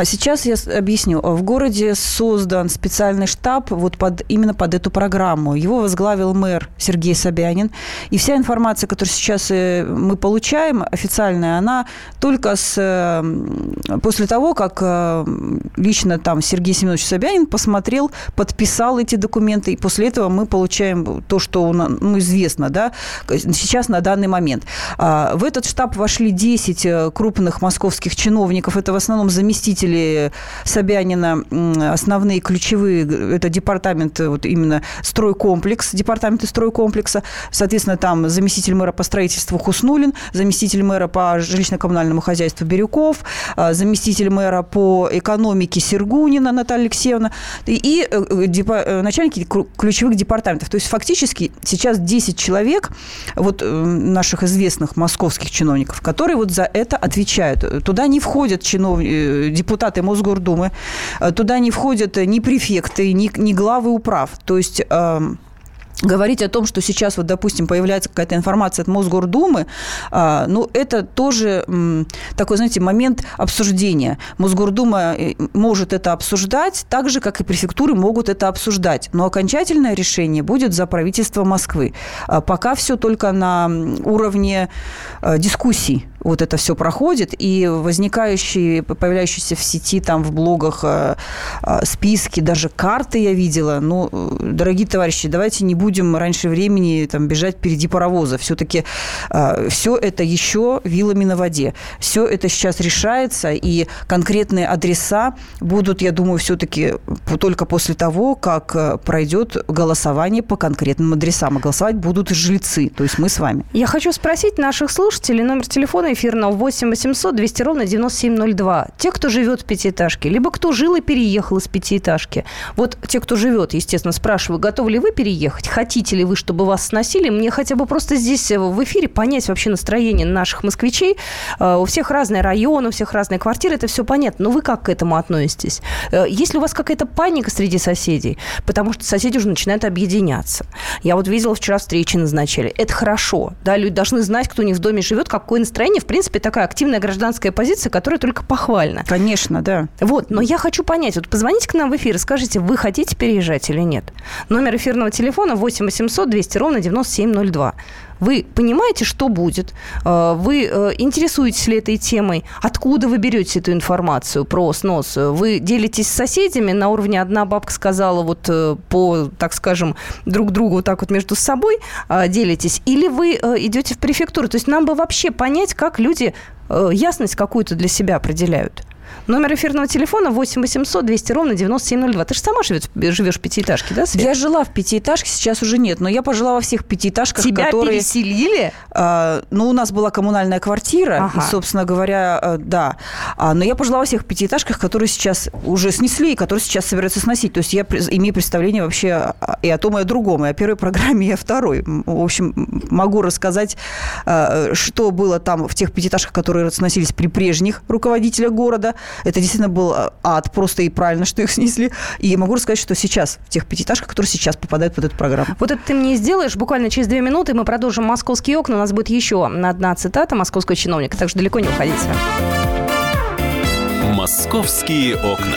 Сейчас я объясню. В городе создан специальный штаб вот именно под эту программу. Его возглавил мэр Сергей Собянин. И вся информация, которую сейчас мы получаем, официальная, она только после того, как лично там Сергей Семенович Собянин посмотрел, подписал эти документы. И после этого мы получаем то, что известно, да, сейчас на данный момент. В этот штаб вошли 10 крупных московских чиновников. Это в основном заместители Собянина, основные ключевые. Это департамент, вот именно стройкомплекс, департаменты стройкомплекса. Соответственно, там заместитель мэра по строительству Хуснуллин, заместитель мэра по жилищно-коммунальному хозяйству Бирюков, заместитель мэра по экономике Сергунина Наталья Алексеевна и начальники ключевых департаментов. То есть фактически сейчас 10 человек, вот наших известных московских чиновников, которые вот за это отвечают. Туда не входят депутаты Мосгордумы, туда не входят ни префекты, ни главы управ. То есть говорить о том, что сейчас, вот, допустим, появляется какая-то информация от Мосгордумы, ну, это тоже такой, знаете, момент обсуждения. Мосгордума может это обсуждать, так же, как и префектуры могут это обсуждать. Но окончательное решение будет за правительство Москвы. Пока все только на уровне дискуссий. Вот это все проходит, и появляющиеся в сети, там, в блогах списки, даже карты я видела. Ну, дорогие товарищи, давайте не будем раньше времени там бежать впереди паровоза. Все-таки все это еще вилами на воде. Все это сейчас решается, и конкретные адреса будут, я думаю, все-таки только после того, как пройдет голосование по конкретным адресам. А голосовать будут жильцы, то есть мы с вами. Я хочу спросить наших слушателей номер телефона эфирного 8 800 200 ровно 9702. Те, кто живет в пятиэтажке, либо кто жил и переехал из пятиэтажки. Вот те, кто живет, естественно, спрашиваю, готовы ли вы переехать? Хотите ли вы, чтобы вас сносили? Мне хотя бы просто здесь в эфире понять вообще настроение наших москвичей. У всех разные районы, у всех разные квартиры, это все понятно. Но вы как к этому относитесь? Есть ли у вас какая-то паника среди соседей? Потому что соседи уже начинают объединяться. Я вот видела вчера встречи назначали. Это хорошо. Да, люди должны знать, кто у них в доме живет, какое настроение. В принципе, такая активная гражданская позиция, которая только похвальна. Конечно, да. Вот, но я хочу понять. Вот позвоните к нам в эфир и скажите, вы хотите переезжать или нет? Номер эфирного телефона 8 800 200 ровно 9702. Вы понимаете, что будет? Вы интересуетесь ли этой темой? Откуда вы берете эту информацию про снос? Вы делитесь с соседями на уровне «одна бабка сказала» вот по, так скажем, друг другу вот так вот между собой делитесь? Или вы идете в префектуру? То есть нам бы вообще понять, как люди ясность какую-то для себя определяют. Номер эфирного телефона 8 800 200 ровно 9702. Ты же сама живешь в пятиэтажке, да, Свет? Я жила в пятиэтажке, сейчас уже нет. Но я пожила во всех пятиэтажках, которые... Тебя переселили? Ну, у нас была коммунальная квартира, ага. И, собственно говоря, да. Но я пожила во всех пятиэтажках, которые сейчас уже снесли, и которые сейчас собираются сносить. То есть я имею представление вообще и о том, и о другом. И о первой программе, и о второй. В общем, могу рассказать, что было там в тех пятиэтажках, которые сносились при прежних руководителях города. Это действительно был ад, просто и правильно, что их снесли. И могу рассказать, что сейчас, в тех пятиэтажках, которые сейчас попадают под эту программу. Вот это ты мне сделаешь. Буквально через 2 минуты мы продолжим «Московские окна». У нас будет еще одна цитата московского чиновника. Так что далеко не уходите. «Московские окна».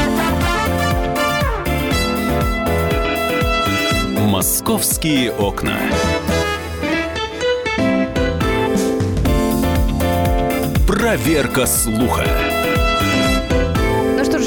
«Московские окна». Проверка слуха.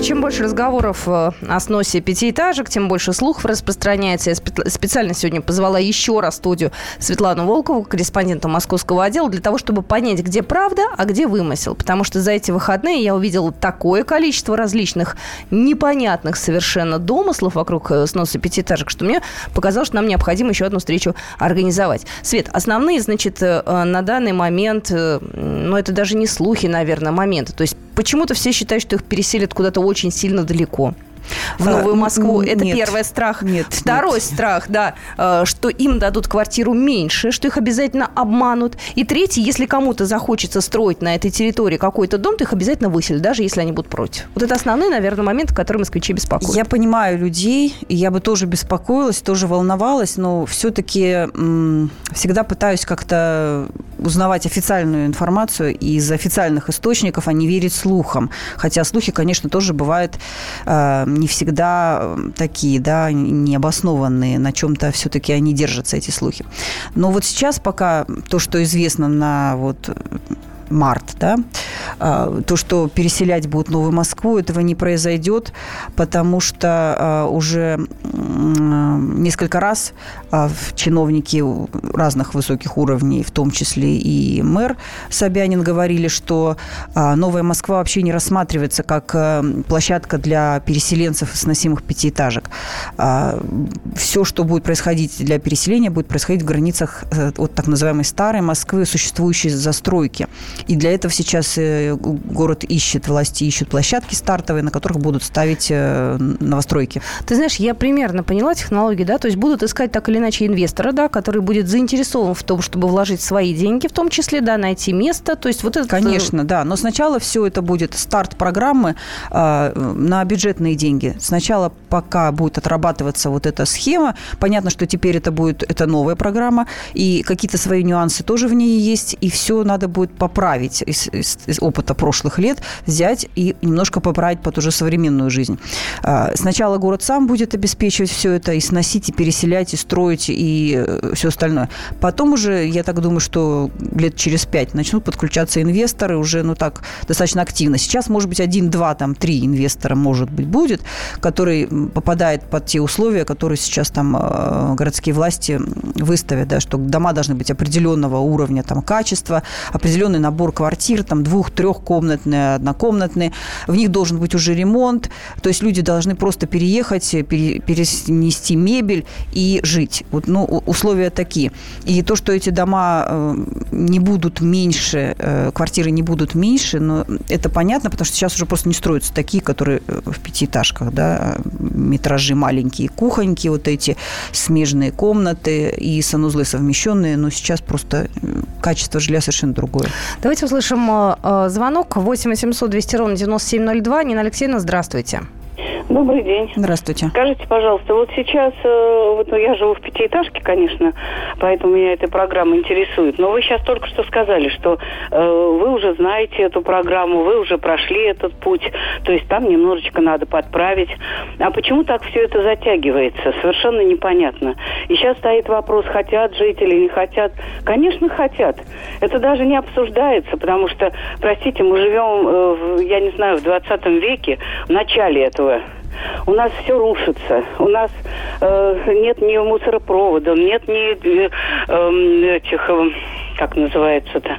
Чем больше разговоров о сносе пятиэтажек, тем больше слухов распространяется. Я специально сегодня позвала еще раз в студию Светлану Волкову, корреспондента московского отдела, для того, чтобы понять, где правда, а где вымысел. Потому что за эти выходные я увидела такое количество различных непонятных совершенно домыслов вокруг сноса пятиэтажек, что мне показалось, что нам необходимо еще одну встречу организовать. Свет, основные, значит, на данный момент, ну, это даже не слухи, наверное, моменты. То есть почему-то все считают, что их переселят куда-то очень сильно далеко. В Новую Москву. Это нет, первый страх. Нет, второй страх, да, что им дадут квартиру меньше, что их обязательно обманут. И третий, если кому-то захочется строить на этой территории какой-то дом, то их обязательно выселят, даже если они будут против. Вот это основные, наверное, моменты, которые москвичи беспокоят. Я понимаю людей, и я бы тоже беспокоилась, тоже волновалась, но все-таки всегда пытаюсь как-то узнавать официальную информацию из официальных источников, а не верить слухам. Хотя слухи, конечно, тоже бывают... не всегда такие, да, необоснованные, на чем-то все-таки они держатся, эти слухи. Но вот сейчас пока то, что известно на вот март, да, то, что переселять будут Новую Москву, этого не произойдет, потому что уже несколько раз чиновники разных высоких уровней, в том числе и мэр Собянин, говорили, что Новая Москва вообще не рассматривается как площадка для переселенцев из сносимых пятиэтажек. Все, что будет происходить для переселения, будет происходить в границах от так называемой старой Москвы, существующей застройки. И для этого сейчас город ищет, власти ищут площадки стартовые, на которых будут ставить новостройки. Ты знаешь, я примерно поняла технологию, да, то есть будут искать так или иначе инвестора, да, который будет заинтересован в том, чтобы вложить свои деньги, в том числе, да, найти место, то есть вот это... Конечно, да, но сначала все это будет старт программы на бюджетные деньги. Сначала пока будет отрабатываться вот эта схема, понятно, что теперь это будет, это новая программа, и какие-то свои нюансы тоже в ней есть, и все надо будет поправить из опыта прошлых лет, взять и немножко поправить под уже современную жизнь. Сначала город сам будет обеспечивать все это, и сносить, и переселять, и строить, и все остальное. Потом уже, я так думаю, что лет через 5 начнут подключаться инвесторы уже, ну так, достаточно активно. Сейчас, может быть, 1, 2, 3 инвестора, может быть, будет, который попадает под те условия, которые сейчас там городские власти выставят, да, что дома должны быть определенного уровня там качества, определенный набор квартир, там 2-3-комнатные, 1-комнатные. В них должен быть уже ремонт. То есть люди должны просто переехать, перенести мебель и жить. Вот, ну, условия такие. И то, что эти дома не будут меньше, квартиры не будут меньше, но это понятно, потому что сейчас уже просто не строятся такие, которые в пятиэтажках, да, метражи маленькие, кухоньки, вот эти смежные комнаты и санузлы совмещенные, но сейчас просто качество жилья совершенно другое. Давайте услышим звонок. 8-800-200-97-02. Нина Алексеевна, здравствуйте. Добрый день. Здравствуйте. Скажите, пожалуйста, вот сейчас, вот, ну, я живу в пятиэтажке, конечно, поэтому меня эта программа интересует. Но вы сейчас только что сказали, что вы уже знаете эту программу, вы уже прошли этот путь, то есть там немножечко надо подправить. А почему так все это затягивается? Совершенно непонятно. И сейчас стоит вопрос, хотят жители, не хотят. Конечно, хотят. Это даже не обсуждается, потому что, простите, мы живем, я не знаю, в 20 веке, в начале этого. У нас все рушится, у нас нет ни мусоропровода, нет ни этих, как называется-то,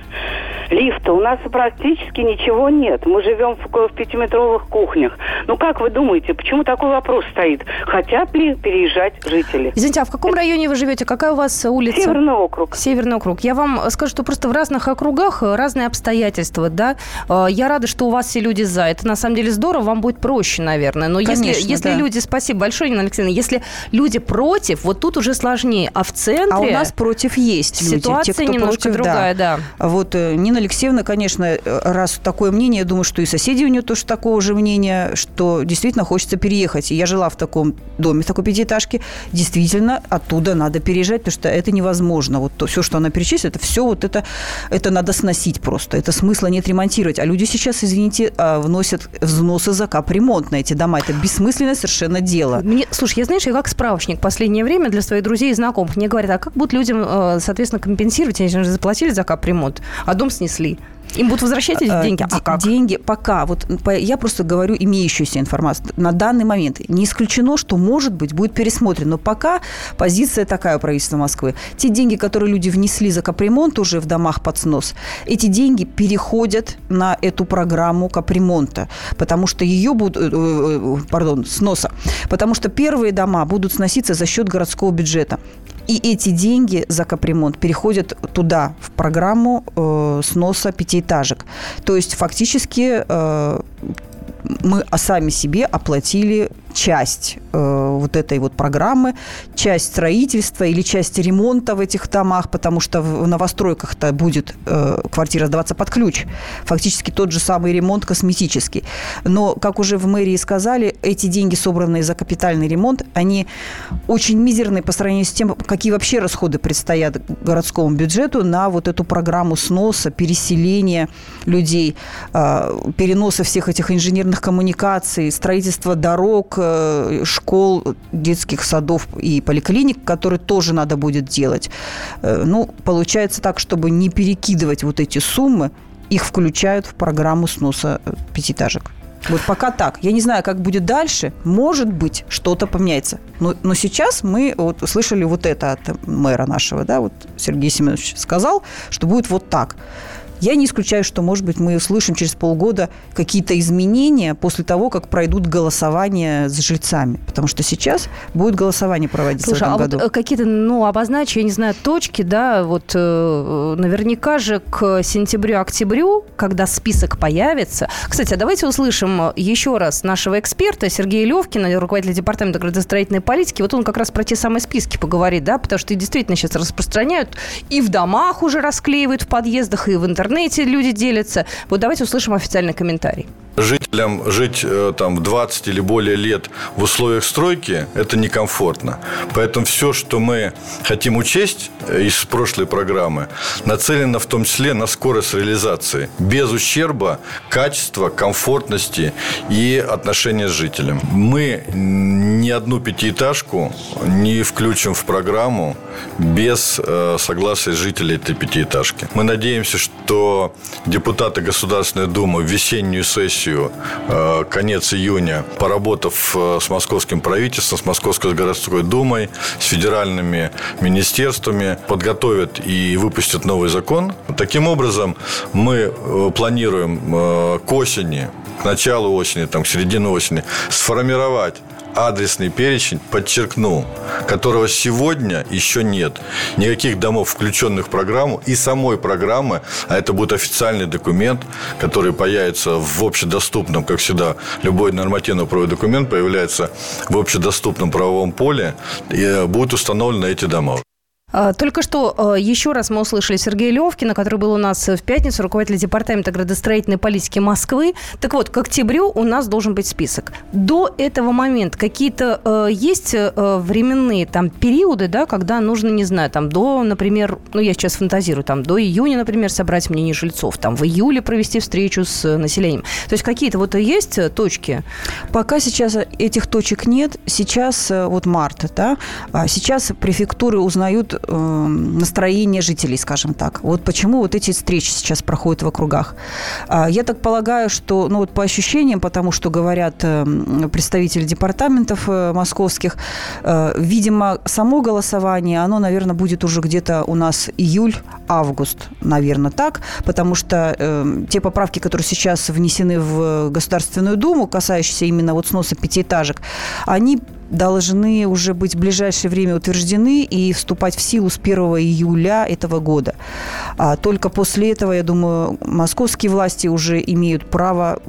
лифта, у нас практически ничего нет. Мы живем в пятиметровых кухнях. Ну, как вы думаете, почему такой вопрос стоит? Хотят ли переезжать жители? Извините, а в каком районе вы живете? Какая у вас улица? Северный округ. Я вам скажу, что просто в разных округах разные обстоятельства, да? Я рада, что у вас все люди за. Это, на самом деле, здорово. Вам будет проще, наверное. Но конечно, если люди... Спасибо большое, Нина Алексеевна. Если люди против, вот тут уже сложнее. А в центре... А у нас против есть люди. Ситуация те, кто немножко против, другая, да. Вот Нина Алексеевна, конечно, раз такое мнение, я думаю, что и соседи у нее тоже такого же мнения, что действительно хочется переехать. И я жила в таком доме, в такой пятиэтажке. Действительно, оттуда надо переезжать, потому что это невозможно. Вот то, все, что она перечислила, это все вот это надо сносить просто. Это смысла нет ремонтировать. А люди сейчас, извините, вносят взносы за капремонт на эти дома. Это бессмысленное совершенно дело. Слушай, я, знаешь, я как справочник в последнее время для своих друзей и знакомых. Мне говорят, а как будут людям, соответственно, компенсировать? Они же заплатили за капремонт, а дом снесли. Им будут возвращать эти деньги? А как? Деньги пока. Вот я просто говорю имеющуюся информацию. На данный момент не исключено, что, может быть, будет пересмотрено. Но пока позиция такая у правительства Москвы. Те деньги, которые люди внесли за капремонт уже в домах под снос, эти деньги переходят на эту программу капремонта. Потому что ее будут... Пардон, сноса. Потому что первые дома будут сноситься за счет городского бюджета. И эти деньги за капремонт переходят туда, в программу сноса пятиэтажек. То есть фактически мы сами себе оплатили часть вот этой вот программы, часть строительства или часть ремонта в этих домах, потому что в новостройках-то будет квартира сдаваться под ключ. Фактически тот же самый ремонт косметический. Но, как уже в мэрии сказали, эти деньги, собранные за капитальный ремонт, они очень мизерные по сравнению с тем, какие вообще расходы предстоят городскому бюджету на вот эту программу сноса, переселения людей, переноса всех этих инженерных коммуникаций, строительства дорог, школ, детских садов и поликлиник, которые тоже надо будет делать. Ну, получается так, чтобы не перекидывать вот эти суммы, их включают в программу сноса пятиэтажек. Вот пока так. Я не знаю, как будет дальше. Может быть, что-то поменяется. Но сейчас мы вот услышали вот это от мэра нашего, да, вот Сергей Семенович сказал, что будет вот так. Я не исключаю, что, может быть, мы услышим через полгода какие-то изменения после того, как пройдут голосования с жильцами. Потому что сейчас будет голосование проводиться. Слушай, в этом году. Вот какие-то, обозначь, я не знаю, точки, да, вот наверняка же к сентябрю-октябрю, когда список появится. Кстати, а давайте услышим еще раз нашего эксперта Сергея Левкина, руководителя департамента градостроительной политики. Вот он как раз про те самые списки поговорит, да, потому что их действительно сейчас распространяют и в домах уже расклеивают, в подъездах, и в интернете. В интернете люди делятся. Вот давайте услышим официальный комментарий. Жителям жить там 20 или более лет в условиях стройки – это некомфортно. Поэтому все, что мы хотим учесть из прошлой программы, нацелено в том числе на скорость реализации, без ущерба качества, комфортности и отношения с жителем. Мы ни одну пятиэтажку не включим в программу без согласия жителей этой пятиэтажки. Мы надеемся, что депутаты Государственной Думы в весеннюю сессию, конец июня, поработав с московским правительством, с Московской городской думой, с федеральными министерствами, подготовят и выпустят новый закон. Таким образом, мы планируем к осени, к началу осени, к середине осени сформировать адресный перечень, подчеркну, которого сегодня еще нет. Никаких домов, включенных в программу, и самой программы, а это будет официальный документ, который появится в общедоступном, как всегда, любой нормативно-правовой документ появляется в общедоступном правовом поле, и будут установлены эти дома. Только что еще раз мы услышали Сергея Левкина, который был у нас в пятницу, руководитель департамента градостроительной политики Москвы. Так вот, к октябрю у нас должен быть список. До этого момента какие-то есть временные периоды, да, когда нужно, не знаю, до, например, я сейчас фантазирую, до июня, например, собрать мнение жильцов, в июле провести встречу с населением. То есть какие-то есть точки? Пока сейчас этих точек нет. Сейчас март, да. Сейчас префектуры узнают настроение жителей, скажем так. Вот почему вот эти встречи сейчас проходят в округах. Я так полагаю, что, ну вот по ощущениям, потому что говорят представители департаментов московских, видимо, само голосование, оно, наверное, будет уже где-то у нас июль-август, наверное, так, потому что те поправки, которые сейчас внесены в Государственную Думу, касающиеся именно вот сноса пятиэтажек, они должны уже быть в ближайшее время утверждены и вступать в силу с 1 июля этого года. Только после этого, я думаю, московские власти уже имеют право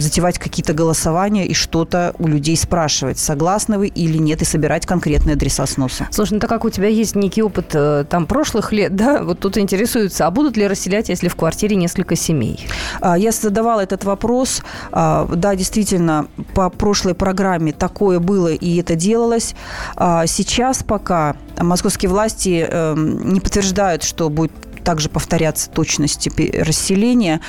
затевать какие-то голосования и что-то у людей спрашивать, согласны вы или нет, и собирать конкретные адреса сноса. Слушай, ну так как у тебя есть некий опыт там прошлых лет, да, вот тут интересуются, а будут ли расселять, если в квартире несколько семей? Я задавала этот вопрос. Да, действительно, по прошлой программе такое было, и это делалось. Сейчас пока московские власти не подтверждают, что будет также повторяться точность расселения,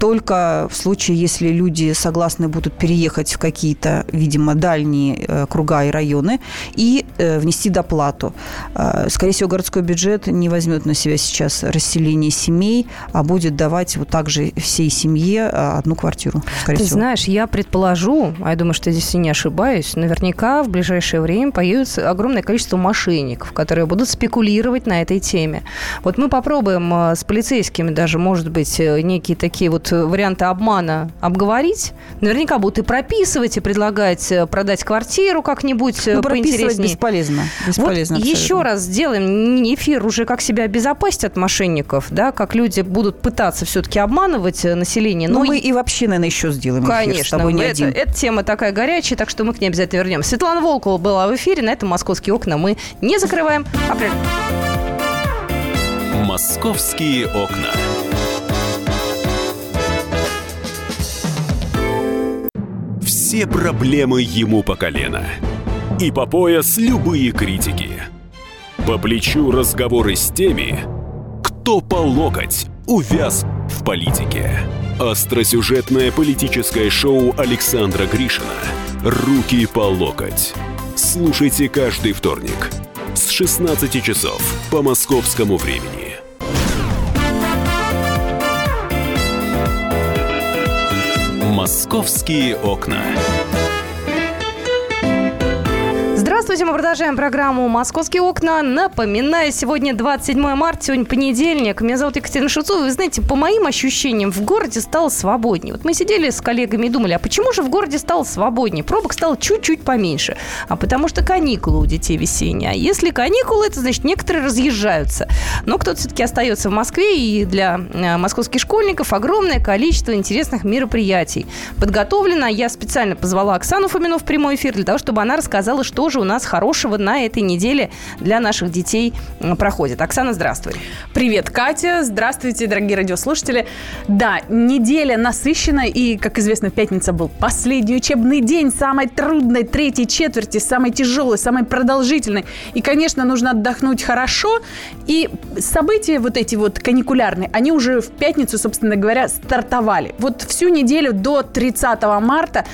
только в случае, если люди согласны будут переехать в какие-то, видимо, дальние круга и районы и внести доплату. Скорее всего, городской бюджет не возьмет на себя сейчас расселение семей, а будет давать вот так же всей семье одну квартиру. Ты всего. Знаешь, я предположу, а я думаю, что здесь и не ошибаюсь, наверняка в ближайшее время появится огромное количество мошенников, которые будут спекулировать на этой теме. Вот мы попробуем с полицейскими даже, может быть, некие такие вот варианты обмана обговорить. Наверняка будут и прописывать, и предлагать продать квартиру как-нибудь поинтереснее. Ну, прописывать бесполезно. Вот еще раз сделаем эфир уже, как себя обезопасить от мошенников, да, как люди будут пытаться все-таки обманывать население. Но мы и вообще, наверное, еще сделаем эфир. Конечно, эта тема такая горячая, так что мы к ней обязательно вернемся. Светлана Волкова была в эфире, на этом «Московские окна» мы не закрываем. «Московские окна». Все проблемы ему по колено. И по пояс любые критики. По плечу разговоры с теми, кто по локоть увяз в политике. Остросюжетное политическое шоу Александра Гришина «Руки по локоть». Слушайте каждый вторник с 16 часов по московскому времени. «Московские окна». Здравствуйте, мы продолжаем программу «Московские окна». Напоминаю, сегодня 27 марта, сегодня понедельник. Меня зовут Екатерина Шевцова. Вы знаете, по моим ощущениям, в городе стало свободнее. Вот мы сидели с коллегами и думали, а почему же в городе стало свободнее? Пробок стало чуть-чуть поменьше. А потому что каникулы у детей весенние. А если каникулы, это значит, некоторые разъезжаются. Но кто-то все-таки остается в Москве, и для московских школьников огромное количество интересных мероприятий подготовлено. Я специально позвала Оксану Фомину в прямой эфир для того, чтобы она рассказала, что же у нас хорошего на этой неделе для наших детей проходит. Оксана, здравствуй. Привет, Катя. Здравствуйте, дорогие радиослушатели. Да, неделя насыщена, и, как известно, пятница был последний учебный день, самой трудной третьей четверти, самой тяжелой, самой продолжительной. И, конечно, нужно отдохнуть хорошо. И события вот эти вот каникулярные, они уже в пятницу, собственно говоря, стартовали. Вот всю неделю до 30 марта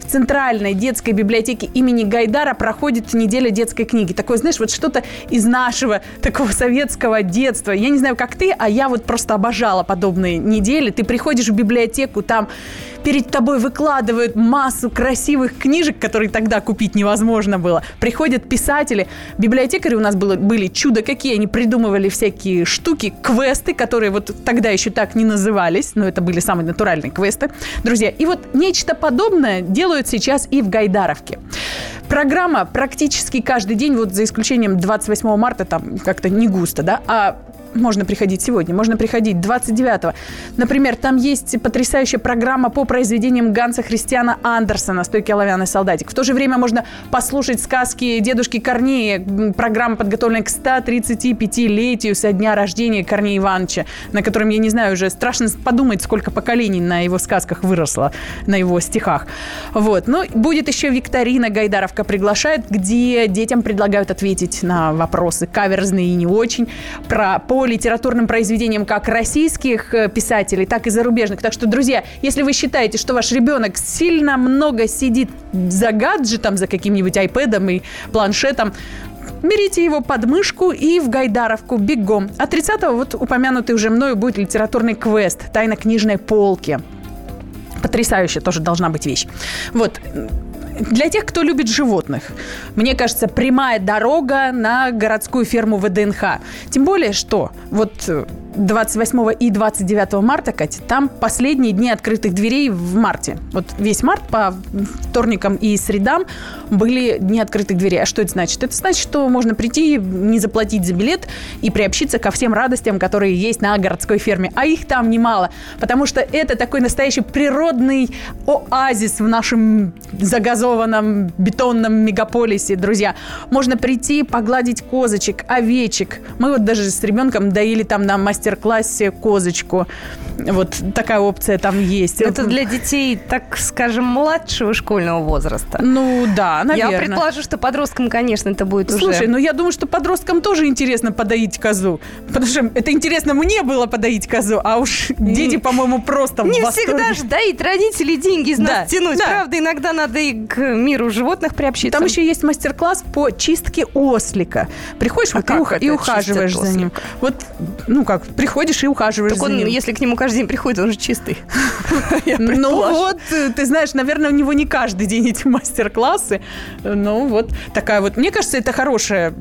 в Центральной детской библиотеке имени Гайдара проходит неделя детской книги. Такое, знаешь, вот что-то из нашего такого советского детства. Я не знаю, как ты, а я вот просто обожала подобные недели. Ты приходишь в библиотеку, там перед тобой выкладывают массу красивых книжек, которые тогда купить невозможно было. Приходят писатели. Библиотекари у нас были чудо какие. Они придумывали всякие штуки, квесты, которые вот тогда еще так не назывались. Но это были самые натуральные квесты. Друзья, и вот нечто подобное делают сейчас и в Гайдаровке. Программа практически каждый день, вот за исключением 28 марта, там как-то не густо, да, а можно приходить сегодня, можно приходить 29-го. Например, там есть потрясающая программа по произведениям Ганса Христиана Андерсена «Стойкий оловянный солдатик». В то же время можно послушать сказки дедушки Корнея, программа, подготовленная к 135-летию со дня рождения Корнея Ивановича, на котором, я не знаю, уже страшно подумать, сколько поколений на его сказках выросло, на его стихах. Вот. Ну, будет еще викторина «Гайдаровка приглашает», где детям предлагают ответить на вопросы каверзные и не очень, по литературным произведениям как российских писателей, так и зарубежных. Так что, друзья, если вы считаете, что ваш ребенок сильно много сидит за гаджетом, за каким-нибудь айпэдом и планшетом, Берите его под мышку и в Гайдаровку бегом. А 30-го, вот упомянутый уже мною, будет литературный квест «Тайна книжной полки». Потрясающая тоже должна быть вещь. Вот. Для тех, кто любит животных, мне кажется, прямая дорога на городскую ферму ВДНХ. Тем более, что вот 28 и 29 марта, Катя, там последние дни открытых дверей в марте. Вот весь март по вторникам и средам были дни открытых дверей. А что это значит? Это значит, что можно прийти, не заплатить за билет и приобщиться ко всем радостям, которые есть на городской ферме. А их там немало, потому что это такой настоящий природный оазис в нашем загазованном бетонном мегаполисе, друзья. Можно прийти, погладить козочек, овечек. Мы вот даже с ребенком доили там на мастер классе козочку. Вот такая опция там есть. Это для детей, так скажем, младшего школьного возраста. Ну да, наверное. Я предположу, что подросткам, конечно, это будет уже... Слушай, ну я думаю, что подросткам тоже интересно подоить козу. Потому что это интересно мне было подоить козу, а уж дети, по-моему, просто в восторге. Не всегда же доить родителей деньги из нас тянуть. Да. Правда, иногда надо и к миру животных приобщиться. Там еще есть мастер-класс по чистке ослика. Приходишь и ухаживаешь за ним. Вот, ну как, приходишь и ухаживаешь за ним. Если к нему каждый день приходит, он же чистый. Ну вот, ты знаешь, наверное, у него не каждый день эти мастер-классы. Ну вот такая вот. Мне кажется, это хорошая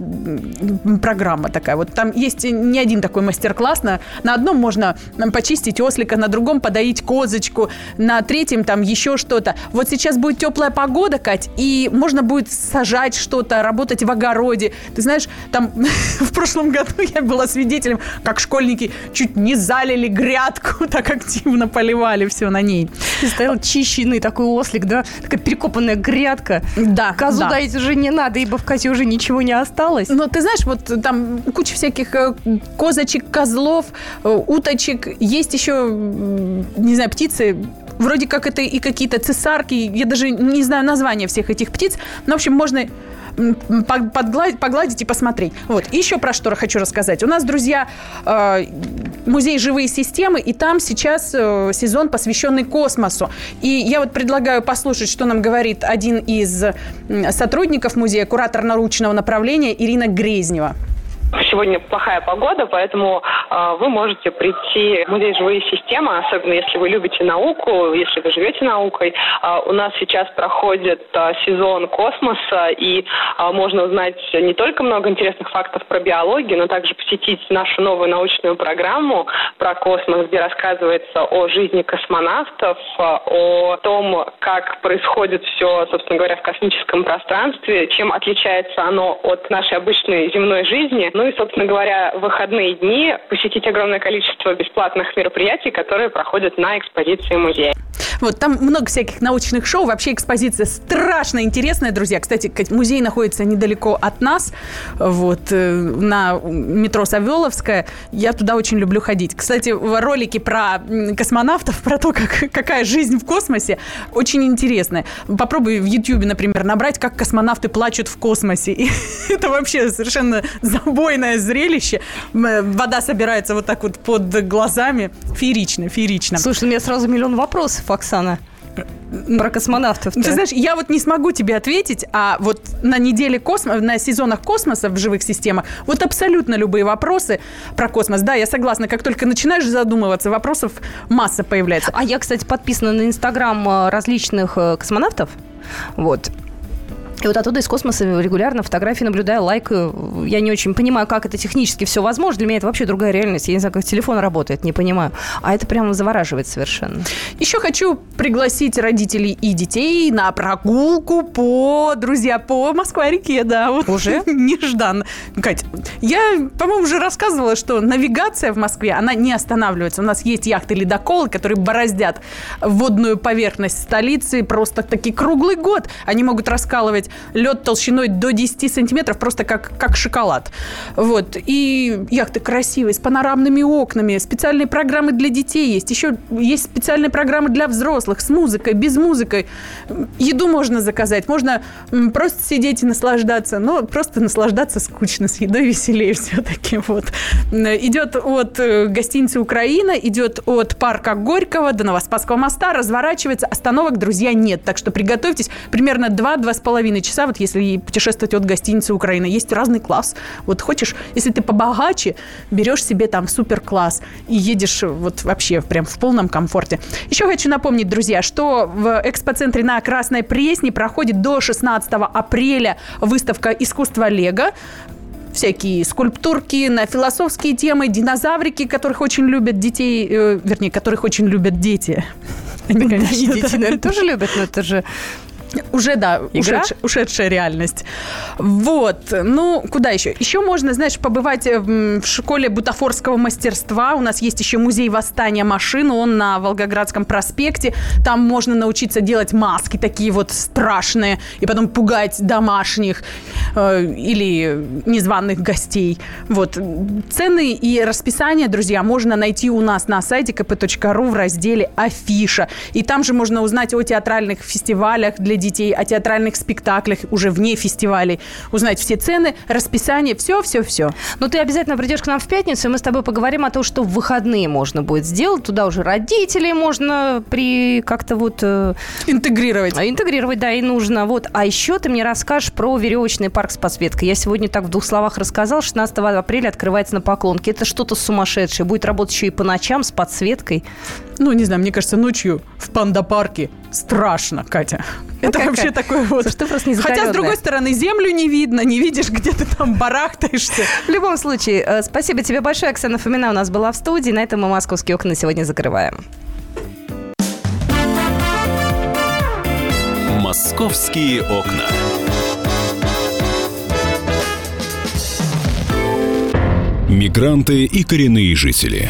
программа такая. Вот там есть не один такой мастер-класс. На одном можно почистить ослика, на другом подоить козочку, на третьем там еще что-то. Вот сейчас будет теплая погода, Кать, и можно будет сажать что-то, работать в огороде. Ты знаешь, там в прошлом году я была свидетелем, как школьники чуть не залили грядку, так активно поливали все на ней. И стоял чищенный такой ослик, да? Такая перекопанная грядка. Да. Козу доить уже не надо, ибо в козе уже ничего не осталось. Но ты знаешь, вот там куча всяких козочек, козлов, уточек. Есть еще, не знаю, птицы... Вроде как это и какие-то цесарки, я даже не знаю названия всех этих птиц. Но, в общем, можно погладить и посмотреть. Вот. И еще про что хочу рассказать. У нас, друзья, музей «Живые системы», и там сейчас сезон, посвященный космосу. И я вот предлагаю послушать, что нам говорит один из сотрудников музея, куратор научного направления Ирина Грезнева. Сегодня плохая погода, поэтому вы можете прийти в музей «Живые системы», особенно если вы любите науку, если вы живете наукой. У нас сейчас проходит сезон космоса, и можно узнать не только много интересных фактов про биологию, но также посетить нашу новую научную программу про космос, где рассказывается о жизни космонавтов, о том, как происходит все, собственно говоря, в космическом пространстве, чем отличается оно от нашей обычной земной жизни. Ну и, собственно говоря, в выходные дни посетить огромное количество бесплатных мероприятий, которые проходят на экспозиции музея. Вот, там много всяких научных шоу. Вообще экспозиция страшно интересная, друзья. Кстати, музей находится недалеко от нас, вот, на метро Савеловская. Я туда очень люблю ходить. Кстати, ролики про космонавтов, про то, какая жизнь в космосе, очень интересная. Попробуй в Ютьюбе, например, набрать, как космонавты плачут в космосе. И это вообще совершенно забойно. Зрелище. Вода собирается вот так вот под глазами. Феерично, феерично. Слушай, у меня сразу миллион вопросов, Оксана. Про космонавтов-то. Ты знаешь, я вот не смогу тебе ответить, а вот на неделе космоса, на сезонах космоса в «Живых системах» вот абсолютно любые вопросы про космос. Да, я согласна, как только начинаешь задумываться, вопросов масса появляется. А я, кстати, подписана на инстаграм различных космонавтов. Вот. И вот оттуда из космоса регулярно фотографии наблюдаю, лайкаю. Я не очень понимаю, как это технически все возможно. Для меня это вообще другая реальность. Я не знаю, как телефон работает, не понимаю. А это прямо завораживает совершенно. Еще хочу пригласить родителей и детей на прогулку по, друзья, по Москва-реке. Да, вот уже нежданно. Кать, я, по-моему, уже рассказывала, что навигация в Москве, она не останавливается. У нас есть яхты-ледоколы, которые бороздят водную поверхность столицы просто-таки круглый год. Они могут раскалывать лед толщиной до 10 сантиметров, просто как шоколад. Вот. И яхты красивые, с панорамными окнами, специальные программы для детей есть, еще есть специальные программы для взрослых, с музыкой, без музыки. Еду можно заказать, можно просто сидеть и наслаждаться, но просто наслаждаться скучно, с едой веселее все-таки. Вот. Идет от гостиницы «Украина», идет от парка Горького до Новоспасского моста, разворачивается, остановок, друзья, нет. Так что приготовьтесь, примерно 2-2,5 4 часа, вот если путешествовать от гостиницы Украина, есть разный класс. Вот хочешь, если ты побогаче, берешь себе там супер-класс и едешь вот вообще прям в полном комфорте. Еще хочу напомнить, друзья, что в экспоцентре на Красной Пресне проходит до 16 апреля выставка искусства Лего. Всякие скульптурки на философские темы, динозаврики, которых очень любят детей, которых очень любят дети. Они, конечно, дети, наверное, тоже любят, но это же... Уже, да, ушедшая реальность. Вот. Ну, куда еще? Еще можно, знаешь, побывать в школе бутафорского мастерства. У нас есть еще музей восстания машин. Он на Волгоградском проспекте. Там можно научиться делать маски такие вот страшные. И потом пугать домашних или незваных гостей. Вот. Цены и расписание, друзья, можно найти у нас на сайте kp.ru в разделе «Афиша». И там же можно узнать о театральных фестивалях для детей, о театральных спектаклях уже вне фестивалей, узнать все цены, расписание, все-все-все. Но ты обязательно придешь к нам в пятницу, и мы с тобой поговорим о том, что в выходные можно будет сделать. Туда уже родителей можно как-то вот... Интегрировать. Интегрировать, да, и нужно. Вот. А еще ты мне расскажешь про веревочный парк с подсветкой. Я сегодня так в двух словах рассказал. 16 апреля открывается на Поклонке. Это что-то сумасшедшее. Будет работать еще и по ночам с подсветкой. Ну, не знаю, мне кажется, ночью в панда-парке страшно, Катя. Это вообще такое вот... Слушай, хотя, с другой стороны, землю не видно, не видишь, где ты там барахтаешься. В любом случае, спасибо тебе большое. Оксана Фомина у нас была в студии. На этом мы «Московские окна» сегодня закрываем. «Московские окна». Мигранты и коренные жители.